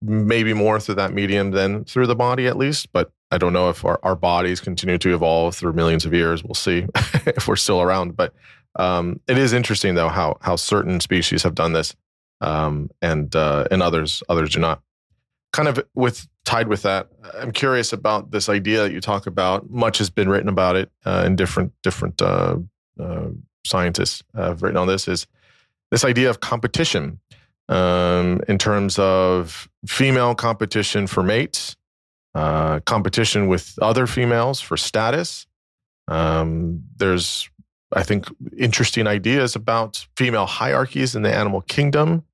maybe more through that medium than through the body at least. But I don't know if our bodies continue to evolve through millions of years. We'll see if we're still around. But it is interesting, though, how certain species have done this and others do not. Kind of tied with that, I'm curious about this idea that you talk about. Much has been written about it, and different scientists have written on this. Is this idea of competition in terms of female competition for mates, competition with other females for status. There's, I think, interesting ideas about female hierarchies in the animal kingdom.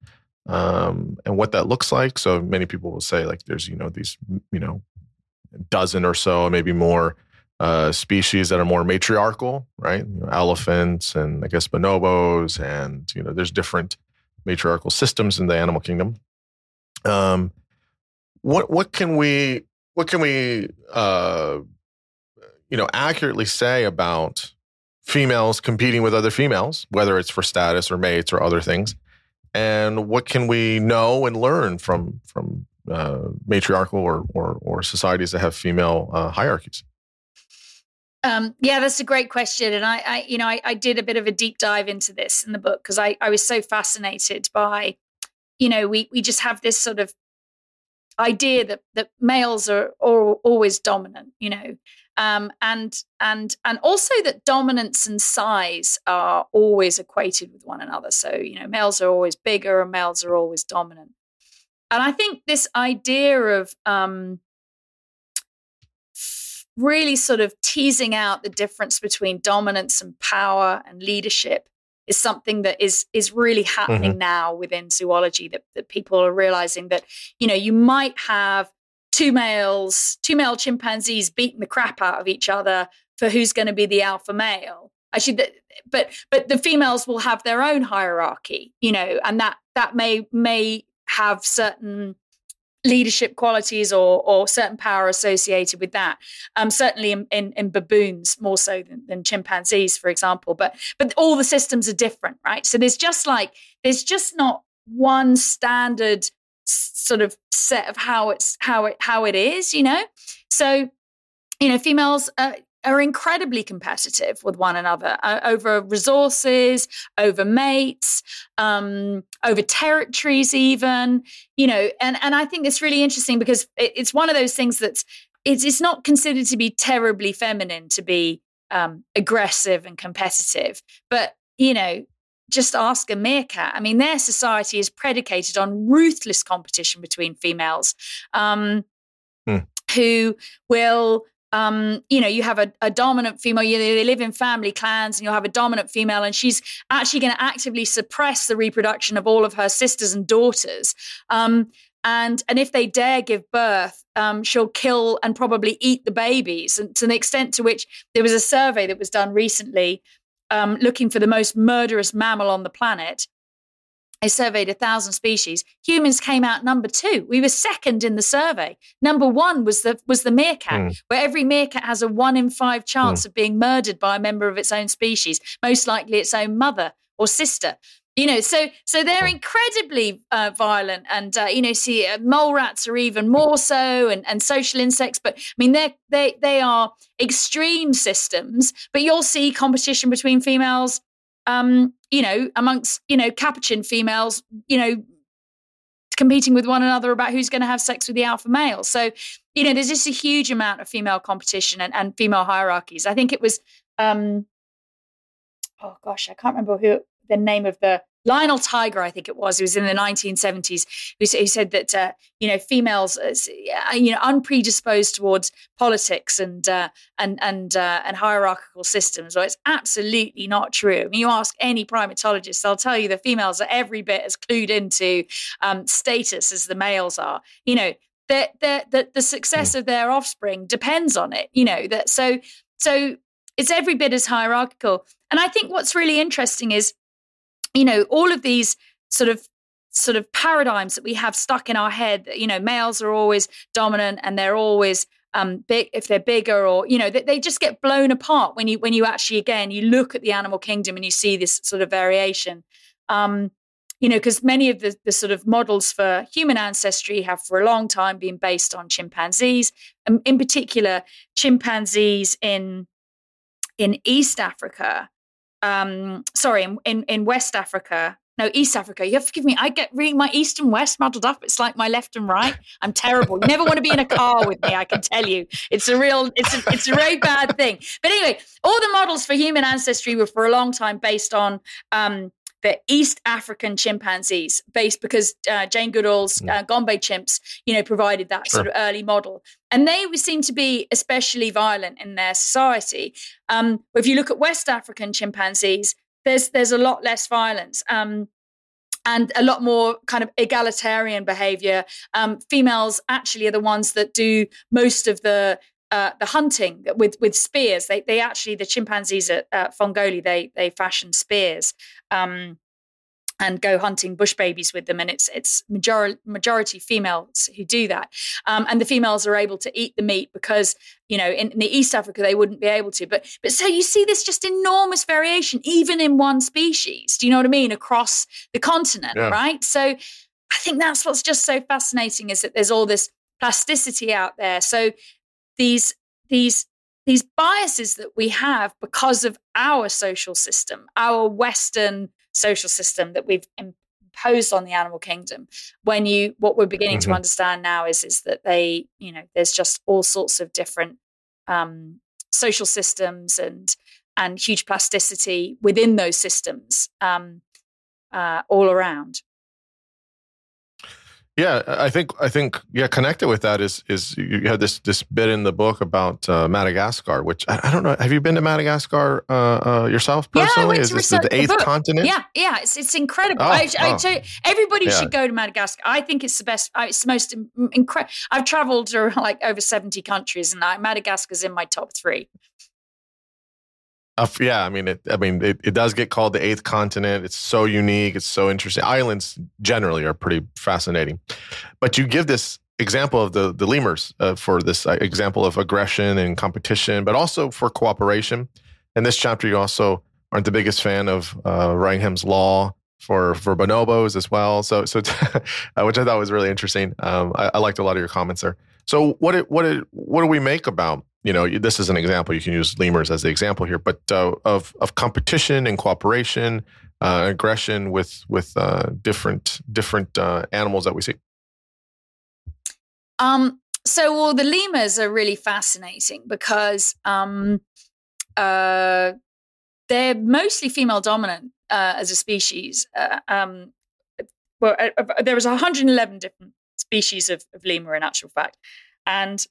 And what that looks like. So many people will say, like, there's, these, dozen or so, maybe more species that are more matriarchal, right? Elephants and I guess bonobos and, there's different matriarchal systems in the animal kingdom. What can we accurately say about females competing with other females, whether it's for status or mates or other things? And what can we know and learn from matriarchal or societies that have female hierarchies? Yeah, that's a great question. And I did a bit of a deep dive into this in the book because I was so fascinated by, we just have this sort of idea that males are always dominant, and also that dominance and size are always equated with one another. So, males are always bigger and males are always dominant. And I think this idea of really sort of teasing out the difference between dominance and power and leadership is something that is really happening now within zoology, that people are realizing that, you might have two male chimpanzees beating the crap out of each other for who's going to be the alpha male. Actually, but the females will have their own hierarchy, and that may have certain leadership qualities or certain power associated with that. Certainly in baboons more so than chimpanzees, for example. But all the systems are different, right? So there's just not one standard sort of set of how it is, So, females are incredibly competitive with one another over resources, over mates, over territories, even. And I think it's really interesting because it's one of those things it's not considered to be terribly feminine to be aggressive and competitive, but just ask a meerkat. I mean, their society is predicated on ruthless competition between females who will, you have a dominant female, they live in family clans and you'll have a dominant female and she's actually going to actively suppress the reproduction of all of her sisters and daughters. And if they dare give birth, she'll kill and probably eat the babies. And to the extent to which there was a survey that was done recently looking for the most murderous mammal on the planet. They surveyed 1,000 species. Humans came out number 2. We were second in the survey. Number 1 was the meerkat, where every meerkat has a 1 in 5 chance of being murdered by a member of its own species, most likely its own mother or sister. So they're incredibly violent, and mole rats are even more so, and social insects. But I mean, they are extreme systems. But you'll see competition between females, amongst capuchin females, competing with one another about who's going to have sex with the alpha male. So there's just a huge amount of female competition and female hierarchies. I think it was, I can't remember who. The name of the Lionel Tiger, I think it was, who was in the 1970s, who said that, females, unpredisposed towards politics and hierarchical systems. Well, it's absolutely not true. I mean, you ask any primatologist, they'll tell you the females are every bit as clued into status as the males are. The success of their offspring depends on it, so it's every bit as hierarchical. And I think what's really interesting is, all of these sort of paradigms that we have stuck in our head, males are always dominant and they're always big if they're bigger, or, they just get blown apart when you actually, again, you look at the animal kingdom and you see this sort of variation. Because many of the sort of models for human ancestry have for a long time been based on chimpanzees, and in particular chimpanzees in West Africa, No, East Africa. You have to forgive me. I get reading my East and West muddled up. It's like my left and right. I'm terrible. You never want to be in a car with me, I can tell you. It's a very bad thing. But anyway, all the models for human ancestry were for a long time based on the East African chimpanzees, based because Jane Goodall's Gombe chimps, provided that sort of early model. And they seem to be especially violent in their society. If you look at West African chimpanzees, there's a lot less violence and a lot more kind of egalitarian behavior. Females actually are the ones that do most of the hunting with spears. They actually, the chimpanzees at Fongoli, they fashion spears and go hunting bush babies with them. And it's majority females who do that. And the females are able to eat the meat because, in the East Africa, they wouldn't be able to. But so you see this just enormous variation, even in one species, do you know what I mean, across the continent, right? So I think that's what's just so fascinating, is that there's all this plasticity out there. So these biases that we have because of our social system, our Western social system that we've imposed on the animal kingdom, what we're beginning to understand now is that they, there's just all sorts of different social systems and huge plasticity within those systems all around. Yeah, I think connected with that is you had this bit in the book about Madagascar, which I don't know. Have you been to Madagascar yourself personally? Yeah, is this the eighth continent? Yeah, it's incredible. I tell you, everybody should go to Madagascar. I think it's the best. It's the most incredible. I've traveled to over 70 countries, and Madagascar's in my top three. It does get called the eighth continent. It's so unique. It's so interesting. Islands generally are pretty fascinating. But you give this example of the lemurs for this example of aggression and competition, but also for cooperation. In this chapter, you also aren't the biggest fan of Raingham's law for bonobos as well. So which I thought was really interesting. I liked a lot of your comments there. So what do we make about? This is an example. You can use lemurs as the example here, but of competition and cooperation, aggression with different animals that we see. So the lemurs are really fascinating because they're mostly female dominant as a species. There was 111 different species of lemur in actual fact, and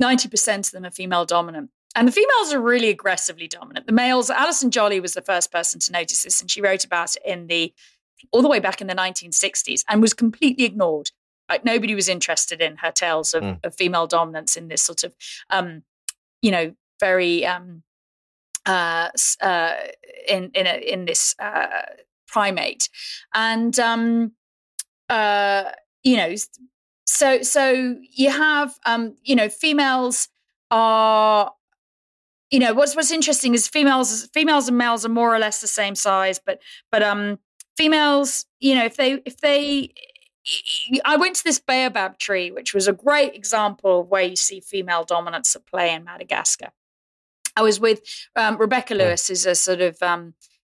90% of them are female dominant. And the females are really aggressively dominant. The males, Alison Jolly was the first person to notice this, and she wrote about it all the way back in the 1960s and was completely ignored. Like nobody was interested in her tales of female dominance in this sort of, very, in this primate. And, So you have, females are, what's interesting is females and males are more or less the same size, but females, I went to this baobab tree, which was a great example of where you see female dominance at play in Madagascar. I was with Rebecca Lewis, who's a sort of,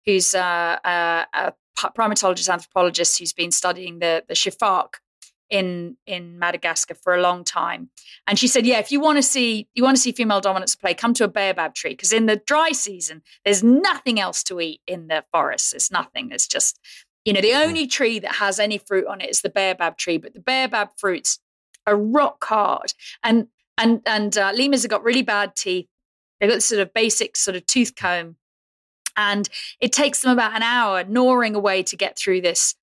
who's a primatologist, anthropologist, who's been studying the Shifak in Madagascar for a long time, and she said, if you want to see female dominance play, come to a baobab tree, because in the dry season there's nothing else to eat in the forest. There's nothing. It's just the only tree that has any fruit on it is the baobab tree, but the baobab fruits are rock hard, and lemurs have got really bad teeth. They've got this sort of basic sort of tooth comb, and it takes them about an hour gnawing away to get through this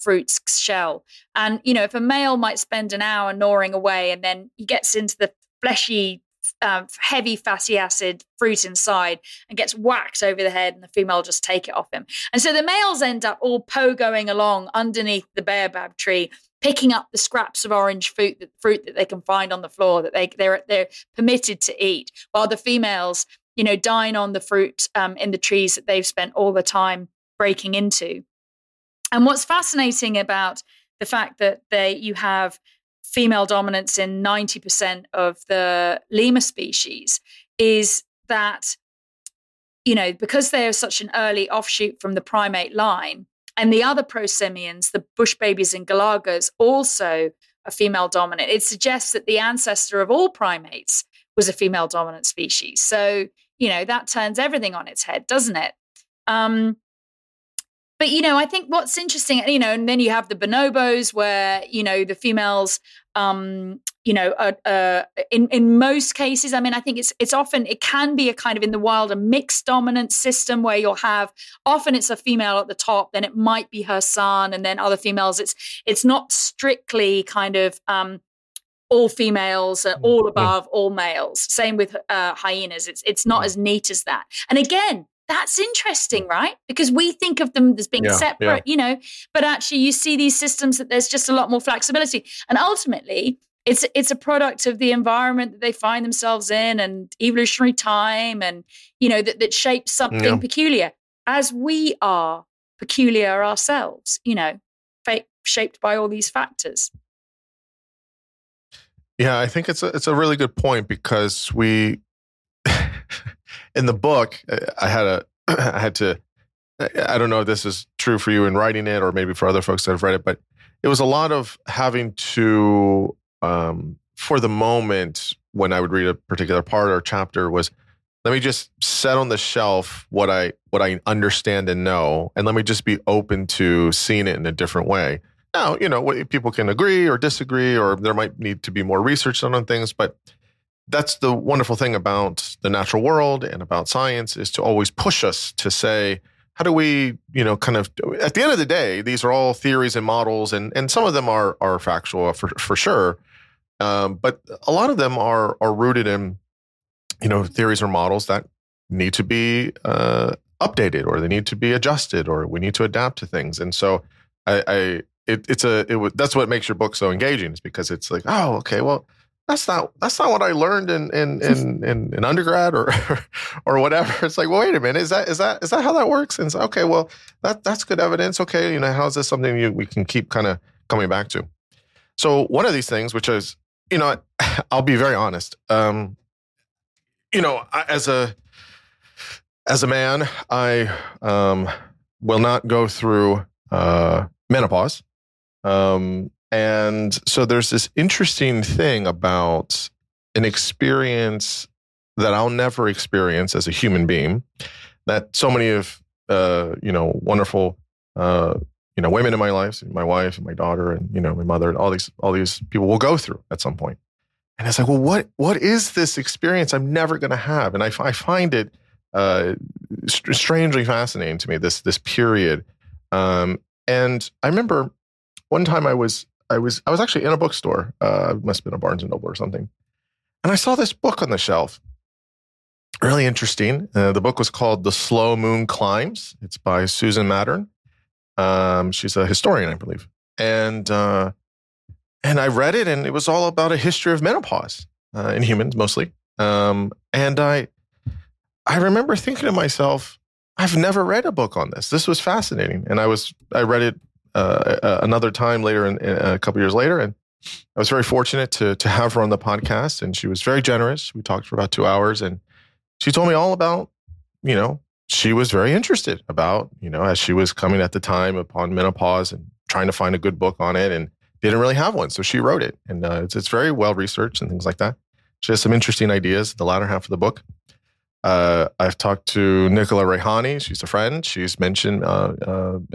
fruit's shell. And, if a male might spend an hour gnawing away and then he gets into the fleshy, heavy fatty acid fruit inside and gets whacked over the head, and the female just take it off him. And so the males end up all pogoing along underneath the baobab tree, picking up the scraps of orange fruit that they can find on the floor that they're permitted to eat, while the females, dine on the fruit in the trees that they've spent all the time breaking into. And what's fascinating about the fact that you have female dominance in 90% of the lemur species is that, because they are such an early offshoot from the primate line, And the other prosimians, the bush babies and galagos, also are female dominant. It suggests that the ancestor of all primates was a female dominant species. So, you know, that turns everything on its head, doesn't it? But, you know, I think what's interesting, you know, and then you have the bonobos where, you know, the females, you know, in most cases, I mean, I think it's often, it can be a kind of in the wild, a mixed dominant system where you'll have, often it's a female at the top, then it might be her son, and then other females. It's not strictly kind of all females, all above, all males. Same with hyenas. It's not as neat as that. And again, that's interesting, right? Because we think of them as being separate, you know, but actually you see these systems that there's just a lot more flexibility. And ultimately, it's a product of the environment that they find themselves in and evolutionary time and, you know, that shapes something peculiar, as we are peculiar ourselves, you know, shaped by all these factors. Yeah, I think it's a really good point because we... In the book, I don't know if this is true for you in writing it or maybe for other folks that have read it, but it was a lot of having to, for the moment, when I would read a particular part or chapter was, let me just set on the shelf what I understand and know, and let me just be open to seeing it in a different way. Now, you know, people can agree or disagree, or there might need to be more research done on things, but that's the wonderful thing about the natural world and about science is to always push us to say, how do we, you know, kind of, at the end of the day, these are all theories and models, and some of them are factual for sure. But a lot of them are rooted in, you know, theories or models that need to be updated, or they need to be adjusted, or we need to adapt to things. And so that's what makes your book so engaging, is because it's like, oh, okay, well, That's not what I learned in undergrad or whatever. It's like, well, wait a minute, is that how that works? And it's like, okay, well, that's good evidence. Okay, you know, how is this something we can keep kind of coming back to? So one of these things, which is, you know, I'll be very honest. You know, as a man, I will not go through menopause. And so there's this interesting thing about an experience that I'll never experience as a human being, that so many of, you know, wonderful, you know, women in my life, my wife and my daughter and, you know, my mother and all these people will go through at some point. And it's like, well, what is this experience I'm never going to have? And I find it strangely fascinating to me, this period. And I remember one time I was actually in a bookstore. It must have been a Barnes & Noble or something. And I saw this book on the shelf. Really interesting. The book was called The Slow Moon Climbs. It's by Susan Mattern. She's a historian, I believe. And I read it, and it was all about a history of menopause in humans, mostly. And I remember thinking to myself, I've never read a book on this. This was fascinating. And I read it another time later, a couple years later. And I was very fortunate to have her on the podcast, and she was very generous. We talked for about 2 hours, and she told me all about, you know, she was very interested about, you know, as she was coming at the time upon menopause and trying to find a good book on it, and didn't really have one. So she wrote it, and it's very well researched and things like that. She has some interesting ideas, the latter half of the book. I've talked to Nicola Rehani. She's a friend. She's mentioned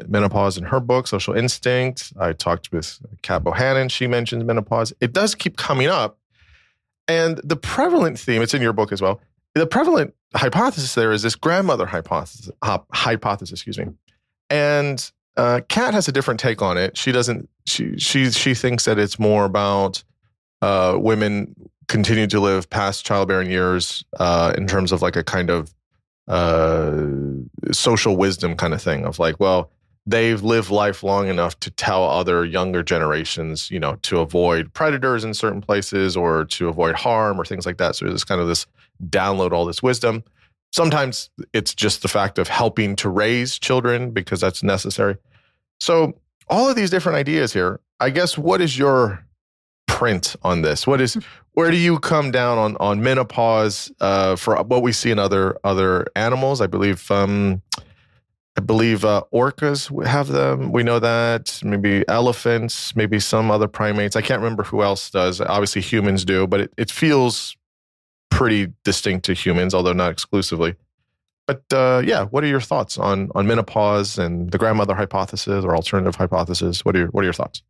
menopause in her book, Social Instinct. I talked with Kat Bohannon. She mentions menopause. It does keep coming up. And the prevalent theme, it's in your book as well, the prevalent hypothesis there is this grandmother hypothesis. And Kat has a different take on it. She doesn't, she thinks that it's more about women continue to live past childbearing years in terms of like a kind of social wisdom kind of thing of like, well, they've lived life long enough to tell other younger generations, you know, to avoid predators in certain places or to avoid harm or things like that. So it's kind of this download all this wisdom. Sometimes it's just the fact of helping to raise children because that's necessary. So all of these different ideas here, I guess, what is your print on this? Where do you come down on menopause for what we see in other animals? I believe I believe orcas have them. We know that. Maybe elephants, maybe some other primates. I can't remember who else does. Obviously humans do, but it feels pretty distinct to humans, although not exclusively. But yeah, what are your thoughts on menopause and the grandmother hypothesis or alternative hypothesis? What are your thoughts?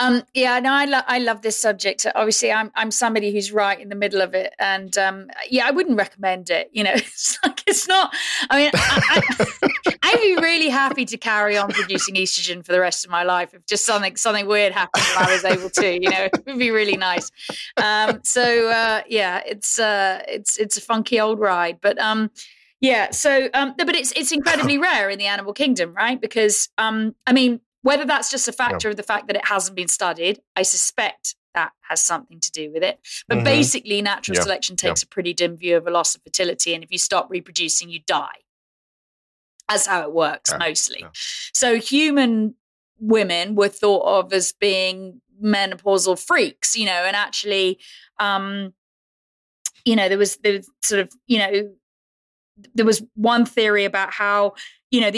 I love this subject. Obviously, I'm somebody who's right in the middle of it, and I wouldn't recommend it. You know, it's not. I mean, I'd be really happy to carry on producing estrogen for the rest of my life if just something weird happened and I was able to. You know, it would be really nice. It's a funky old ride, but but it's incredibly rare in the animal kingdom, right? Because whether that's just a factor of the fact that it hasn't been studied, I suspect that has something to do with it. But basically, natural selection takes a pretty dim view of a loss of fertility. And if you stop reproducing, you die. That's how it works mostly. Yeah. So human women were thought of as being menopausal freaks, you know, and actually, there was one theory about how, you know,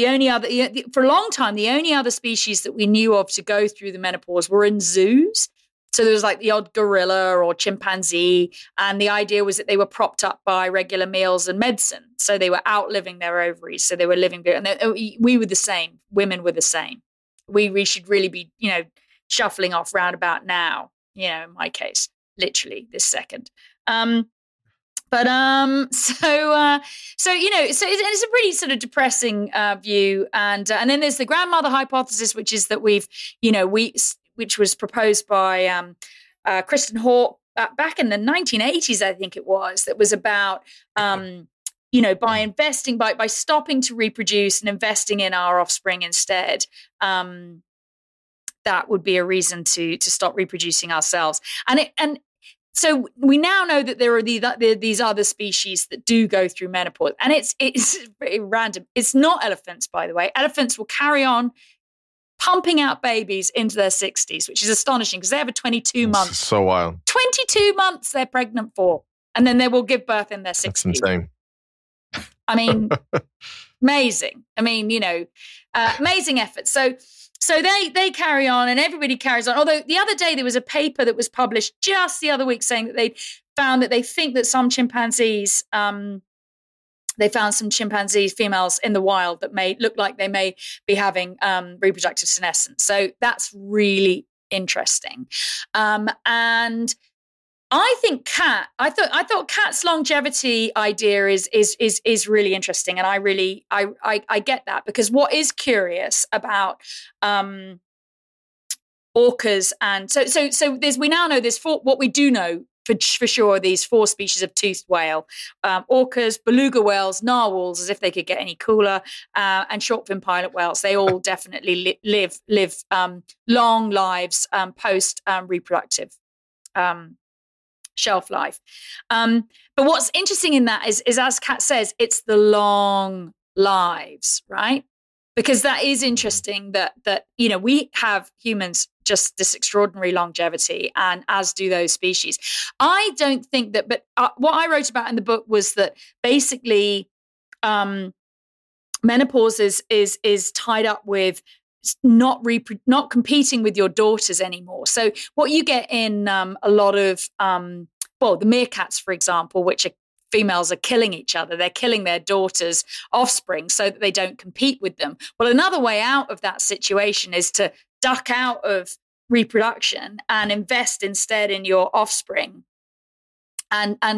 for a long time, the only other species that we knew of to go through the menopause were in zoos. So there was like the odd gorilla or chimpanzee. And the idea was that they were propped up by regular meals and medicine. So they were outliving their ovaries. So they were living good. And we were the same. Women were the same. We should really be, you know, shuffling off roundabout now, you know, in my case, literally this second. So it's a pretty sort of depressing view, and then there's the grandmother hypothesis, which is that which was proposed by Kristen Hawke back in the 1980s, I think it was. That was about by investing by stopping to reproduce and investing in our offspring instead. That would be a reason to stop reproducing ourselves, and. So we now know that there are these other species that do go through menopause, and it's very random. It's not elephants, by the way. Elephants will carry on pumping out babies into their 60s, which is astonishing because they have a 22 months. So wild. 22 months they're pregnant for, and then they will give birth in their 60s. That's insane. I mean, amazing. I mean, you know, amazing effort. So they carry on and everybody carries on. Although the other day there was a paper that was published just the other week saying that they found that they think that some chimpanzees, they found some chimpanzee females in the wild that may look like they may be having reproductive senescence. So that's really interesting. And I think I thought Kat's longevity idea is really interesting, and I get that, because what is curious about orcas and so there's, we now know there's four, what we do know for sure, these four species of toothed whale, orcas, beluga whales, narwhals, as if they could get any cooler, and short-fin pilot whales. They all definitely live long lives post reproductive shelf life. But what's interesting in that is as Kat says, it's the long lives, right? Because that is interesting that, you know, we have humans just this extraordinary longevity, and as do those species. I don't think that, but what I wrote about in the book was that basically menopause is tied up with not competing with your daughters anymore. So what you get in a lot of, the meerkats, for example, which females are killing each other. They're killing their daughters' offspring so that they don't compete with them. Well, another way out of that situation is to duck out of reproduction and invest instead in your offspring and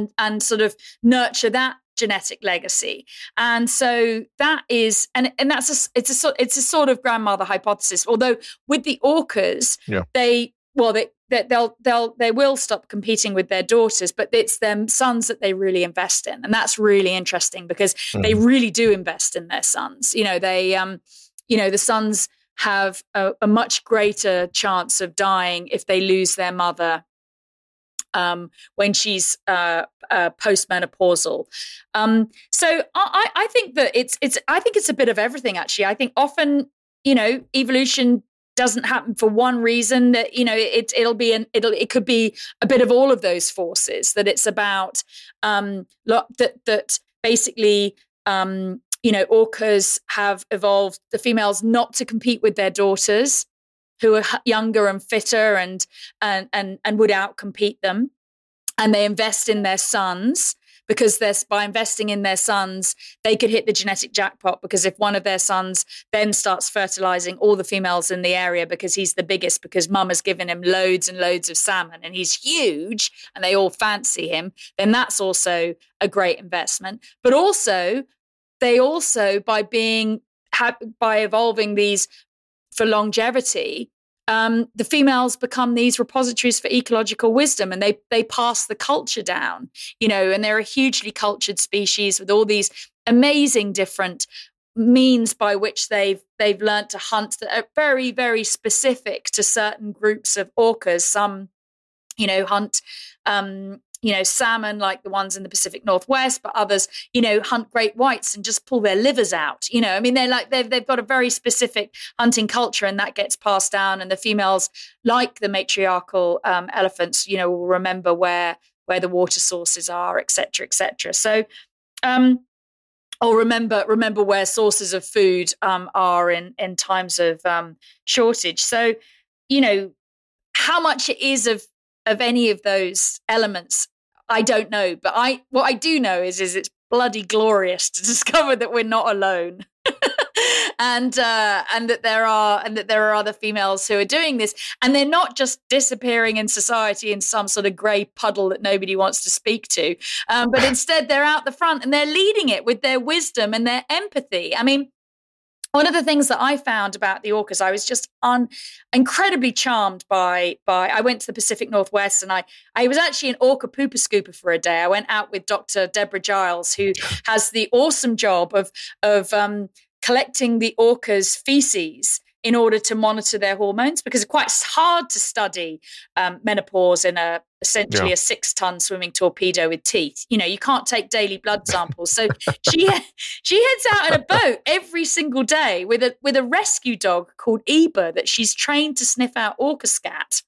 sort of nurture that genetic legacy. And so that is, and that's it's a sort of grandmother hypothesis. Although with the orcas, they will stop competing with their daughters, but it's their sons that they really invest in, and that's really interesting because they really do invest in their sons. You know, the sons have a much greater chance of dying if they lose their mother when she's postmenopausal. So I think that it's a bit of everything, actually. I think often, you know, evolution doesn't happen for one reason. That, you know, it could be a bit of all of those forces. That it's about that basically you know, orcas have evolved the females not to compete with their daughters, who are younger and fitter and would outcompete them. And they invest in their sons because by investing in their sons, they could hit the genetic jackpot, because if one of their sons then starts fertilizing all the females in the area because he's the biggest, because mum has given him loads and loads of salmon and he's huge and they all fancy him, then that's also a great investment. But also, they also, by evolving these for longevity, the females become these repositories for ecological wisdom, and they pass the culture down, you know, and they're a hugely cultured species with all these amazing different means by which they've learned to hunt that are very, very specific to certain groups of orcas. Some, you know, hunt, you know, salmon like the ones in the Pacific Northwest, but others, you know, hunt great whites and just pull their livers out. You know, I mean, they've got a very specific hunting culture, and that gets passed down. And the females, like the matriarchal elephants, you know, will remember where the water sources are, et cetera, et cetera. So, or remember where sources of food are in times of shortage. So, you know, how much it is of any of those elements, I don't know. But what I do know is it's bloody glorious to discover that we're not alone, and that there are other females who are doing this, and they're not just disappearing in society in some sort of grey puddle that nobody wants to speak to, but instead they're out the front and they're leading it with their wisdom and their empathy. I mean, one of the things that I found about the orcas, I was just incredibly charmed by. I went to the Pacific Northwest, and I was actually an orca pooper scooper for a day. I went out with Dr. Deborah Giles, who has the awesome job of collecting the orcas' feces in order to monitor their hormones, because it's quite hard to study menopause in essentially a 6-ton swimming torpedo with teeth. You know, you can't take daily blood samples. So she heads out in a boat every single day with a rescue dog called Eber that she's trained to sniff out orca scat.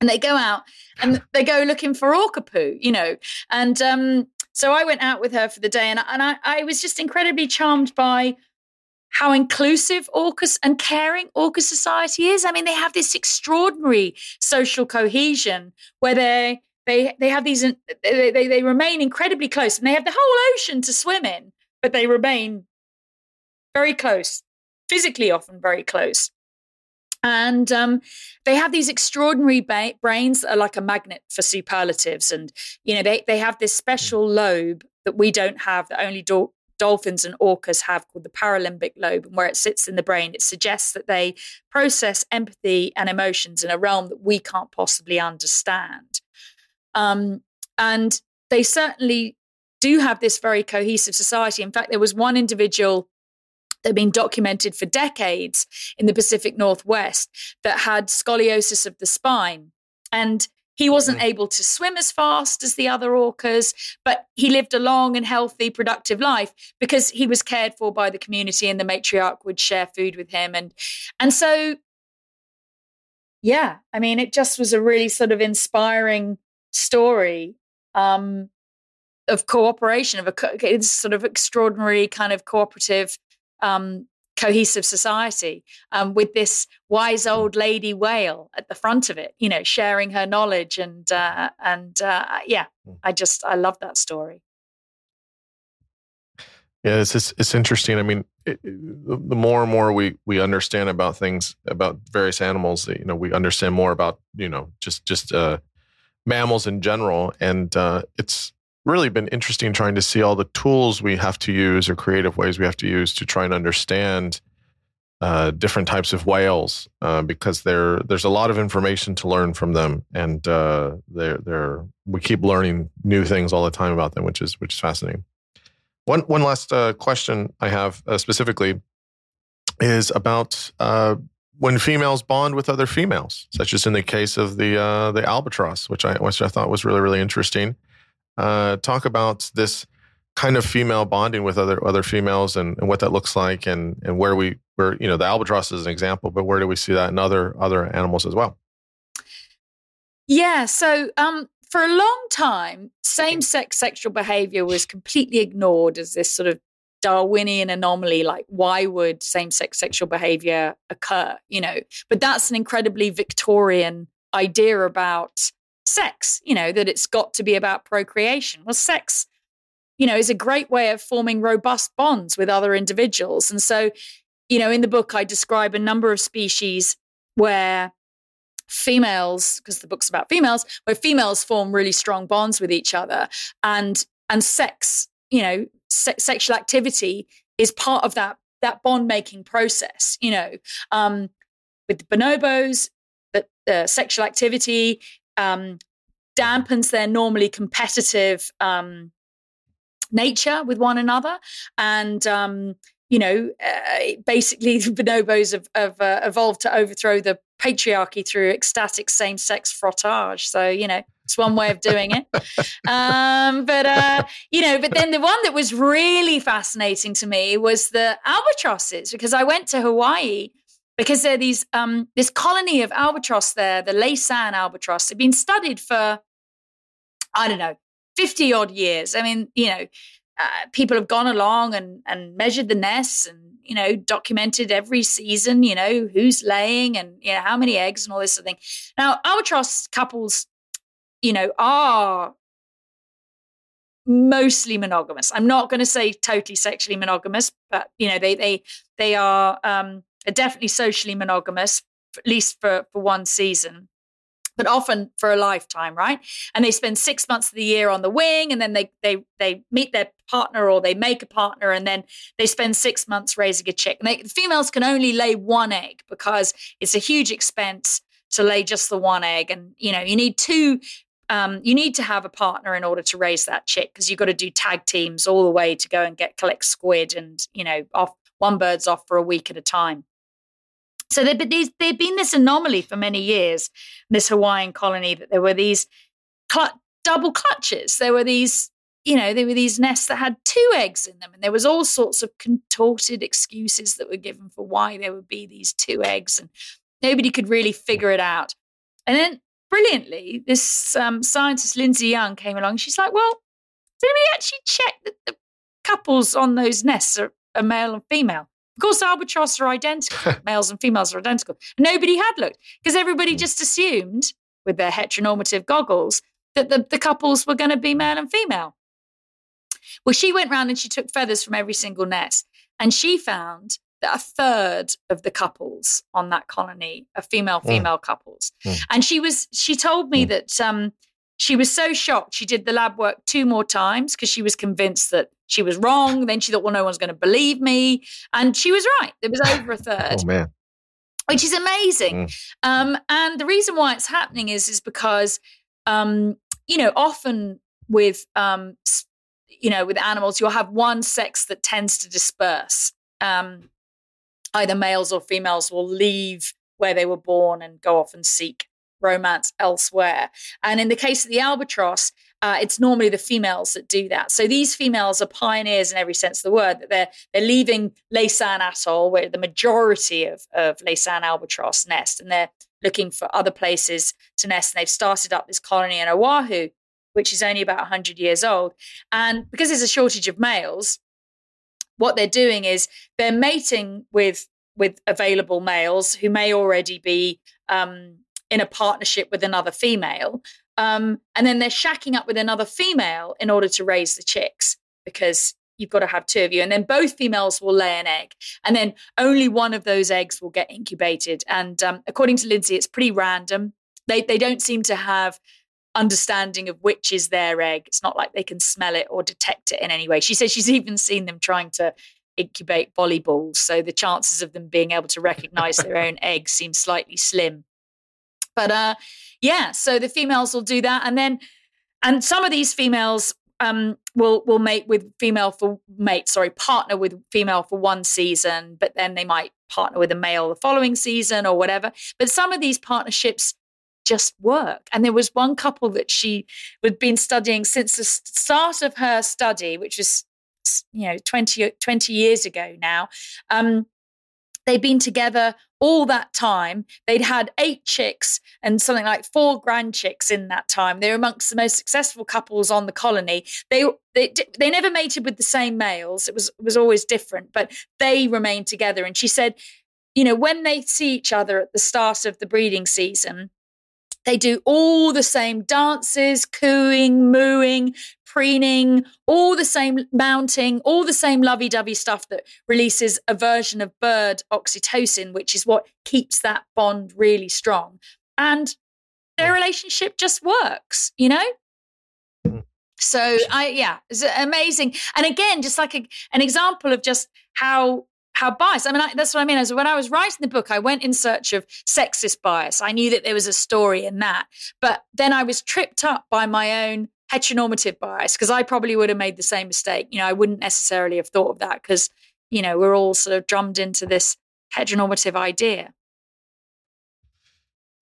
And they go out and they go looking for orca poo, you know. And so I went out with her for the day, and I was just incredibly charmed by how inclusive orcas and caring orca society is. I mean, they have this extraordinary social cohesion where they have these, they remain incredibly close, and they have the whole ocean to swim in, but they remain very close, physically often very close. And they have these extraordinary brains that are like a magnet for superlatives. And, you know, they have this special lobe that we don't have, that only dolphins and orcas have, called the paralimbic lobe, and where it sits in the brain, it suggests that they process empathy and emotions in a realm that we can't possibly understand. And they certainly do have this very cohesive society. In fact, there was one individual that had been documented for decades in the Pacific Northwest that had scoliosis of the spine, and he wasn't able to swim as fast as the other orcas, but he lived a long and healthy, productive life because he was cared for by the community, and the matriarch would share food with him. And so, yeah, I mean, it just was a really sort of inspiring story of cooperation, of a sort of extraordinary kind of cooperative, cohesive society, with this wise old lady whale at the front of it, you know, sharing her knowledge. I love that story. Yeah, it's interesting. I mean, the more and more we understand about things, about various animals, you know, we understand more about, you know, just mammals in general. And it's really been interesting trying to see all the tools we have to use, or creative ways we have to use, to try and understand different types of whales, because there's a lot of information to learn from them, and we keep learning new things all the time about them, which is fascinating. One last question I have specifically is about when females bond with other females, such as in the case of the albatross, which I thought was really, really interesting. Talk about this kind of female bonding with other females, and what that looks like, and where you know, the albatross is an example, but where do we see that in other animals as well? Yeah, so for a long time, same-sex sexual behavior was completely ignored as this sort of Darwinian anomaly, like why would same-sex sexual behavior occur, you know? But that's an incredibly Victorian idea about sex, you know, that it's got to be about procreation. Well, sex, you know, is a great way of forming robust bonds with other individuals. And so, you know, in the book, I describe a number of species where females, because the book's about females, where females form really strong bonds with each other, and sex, you know, sexual activity is part of that bond-making process, you know. With the bonobos, the sexual activity dampens their normally competitive nature with one another. And, you know, basically the bonobos have evolved to overthrow the patriarchy through ecstatic same-sex frottage. So, you know, it's one way of doing it. You know, but then the one that was really fascinating to me was the albatrosses, because I went to Hawaii because there are these this colony of albatross there, the Laysan albatross. They've been studied for, I don't know, 50 odd years. I mean, you know, people have gone along and measured the nests and, you know, documented every season, you know, who's laying and, you know, how many eggs and all this sort of thing. Now, albatross couples, you know, are mostly monogamous. I'm not going to say totally sexually monogamous, but, you know, they are definitely socially monogamous, at least for one season, but often for a lifetime, right? And they spend 6 months of the year on the wing, and then they meet their partner or they make a partner, and then they spend 6 months raising a chick. And the females can only lay one egg because it's a huge expense to lay just the one egg. And, you know, you need two, you need to have a partner in order to raise that chick, because you've got to do tag teams all the way to go and collect squid and, you know, off one bird's off for a week at a time. So there'd been this anomaly for many years, this Hawaiian colony, that there were these double clutches. There were these, you know, there were these nests that had two eggs in them, and there was all sorts of contorted excuses that were given for why there would be these two eggs, and nobody could really figure it out. And then, brilliantly, this scientist, Lindsay Young, came along. She's like, well, did we actually check that the couples on those nests are male and female? Of course, albatross are identical. Males and females are identical. Nobody had looked, because everybody just assumed, with their heteronormative goggles, that the couples were going to be male and female. Well, she went round and she took feathers from every single nest, and she found that a third of the couples on that colony are female-female couples. Mm. And she told me that she was so shocked, she did the lab work two more times because she was convinced that she was wrong. Then she thought, well, no one's going to believe me. And she was right. There was over a third. Oh, man. Which is amazing. Mm. And the reason why it's happening is because, you know, often with, you know, with animals, you'll have one sex that tends to disperse. Either males or females will leave where they were born and go off and seek romance elsewhere. And in the case of the albatross, it's normally the females that do that. So these females are pioneers in every sense of the word, that they're leaving Laysan Atoll, where the majority of Laysan albatross nest, and they're looking for other places to nest. And they've started up this colony in Oahu, which is only about 100 years old. And because there's a shortage of males, what they're doing is they're mating with available males who may already be in a partnership with another female. And then they're shacking up with another female in order to raise the chicks, because you've got to have two of you. And then both females will lay an egg, and then only one of those eggs will get incubated. And according to Lindsay, it's pretty random. They don't seem to have understanding of which is their egg. It's not like they can smell it or detect it in any way. She says she's even seen them trying to incubate volleyballs, so the chances of them being able to recognize their own egg seem slightly slim. But yeah, so the females will do that, and some of these females will mate with partner with female for one season, but then they might partner with a male the following season or whatever. But some of these partnerships just work. And there was one couple that she had been studying since the start of her study, which was, you know, 20 years ago now. They'd been together all that time. They'd had 8 chicks and something like 4 grand chicks in that time. They were amongst the most successful couples on the colony. They never mated with the same males. It was always different, but they remained together. And she said, you know, when they see each other at the start of the breeding season, they do all the same dances, cooing, mooing, preening, all the same mounting, all the same lovey-dovey stuff that releases a version of bird oxytocin, which is what keeps that bond really strong. And their relationship just works, you know? So, it's amazing. And again, just like an example of just how biased. I mean, that's what I mean. When I was writing the book, I went in search of sexist bias. I knew that there was a story in that. But then I was tripped up by my own heteronormative bias, because I probably would have made the same mistake. You know, I wouldn't necessarily have thought of that because, you know, we're all sort of drummed into this heteronormative idea.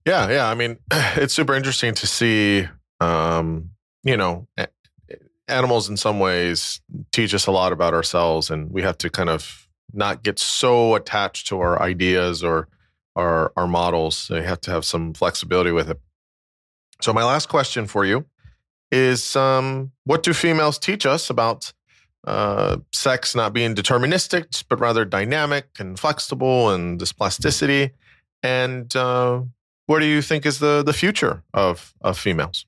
Yeah. I mean, it's super interesting to see, you know, animals in some ways teach us a lot about ourselves, and we have to kind of not get so attached to our ideas or our models. So you have to have some flexibility with it. So my last question for you is, what do females teach us about sex not being deterministic, but rather dynamic and flexible and this plasticity? And what do you think is the future of females?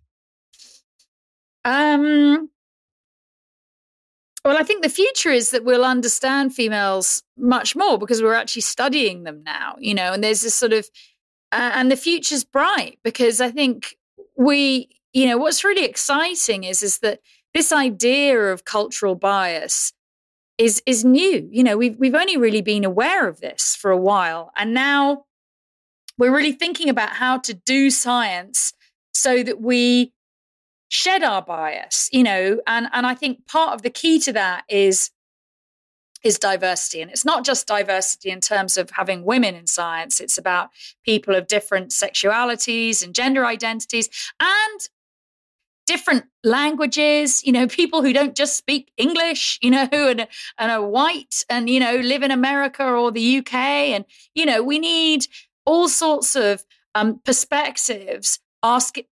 Well, I think the future is that we'll understand females much more because we're actually studying them now, you know, and there's this sort of, and the future's bright because I think you know, what's really exciting is that this idea of cultural bias is new. You know, we've only really been aware of this for a while, and now we're really thinking about how to do science so that we shed our bias, you know, and I think part of the key to that is diversity. And it's not just diversity in terms of having women in science. It's about people of different sexualities and gender identities and different languages, you know, people who don't just speak English, you know, and are white and, you know, live in America or the UK. And, you know, we need all sorts of perspectives, asking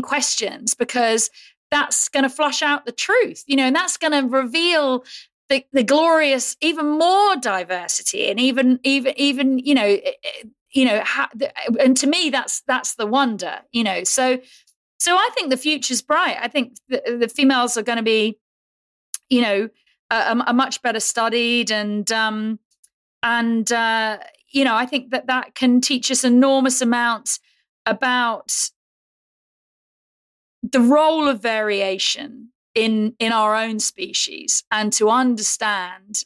questions, because that's going to flush out the truth, you know, and that's going to reveal the glorious, even more diversity, and even you know, and to me, that's the wonder, you know. So I think the future's bright. I think the females are going to be, you know, are much better studied, and you know, I think that can teach us enormous amounts about the role of variation in our own species, and to understand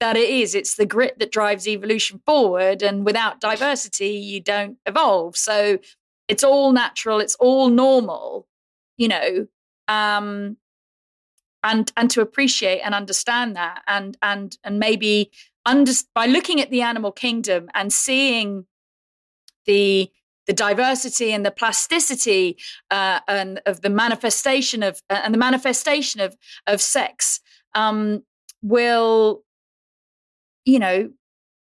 that it's the grit that drives evolution forward, and without diversity, you don't evolve. So it's all natural, it's all normal, you know, and to appreciate and understand that, and maybe by looking at the animal kingdom and seeing the diversity and the plasticity and of the manifestation of sex will, you know,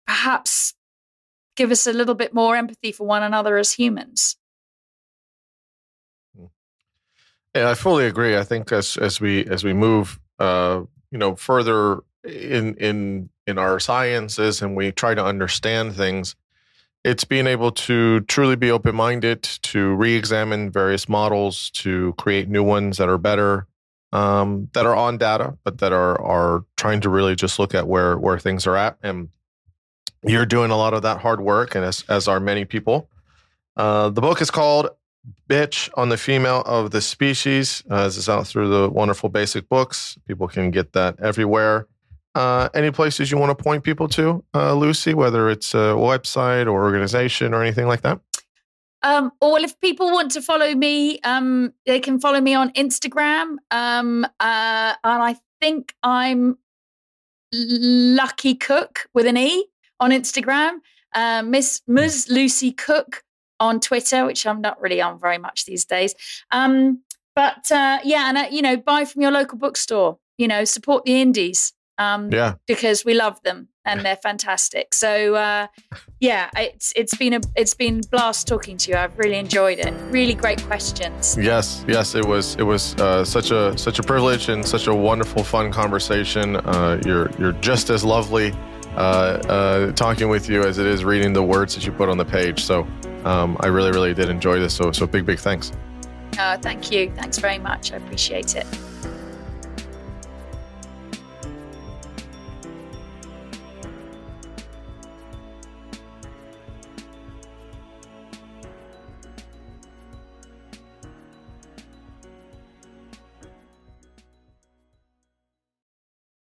perhaps give us a little bit more empathy for one another as humans. Yeah, I fully agree. I think as we move, you know, further in our sciences, and we try to understand things, it's being able to truly be open-minded, to re-examine various models, to create new ones that are better, that are on data, but that are trying to really just look at where things are at. And you're doing a lot of that hard work, and as are many people. The book is called Bitch: On the Female of the Species. This is out through the wonderful Basic Books. People can get that everywhere. Any places you want to point people to, Lucy, whether it's a website or organization or anything like that? Or if people want to follow me, they can follow me on Instagram. And I think I'm Lucky Cook with an E on Instagram. Ms. Lucy Cooke on Twitter, which I'm not really on very much these days. But yeah, and you know, buy from your local bookstore. You know, support the indies. because we love them and they're fantastic. So it's been a blast talking to you. I've really enjoyed it. Really great questions. Yes, it was such a privilege and such a wonderful, fun conversation. You're just as lovely talking with you as it is reading the words that you put on the page. So I really did enjoy this. So big thanks. Thank you. Thanks very much. I appreciate it.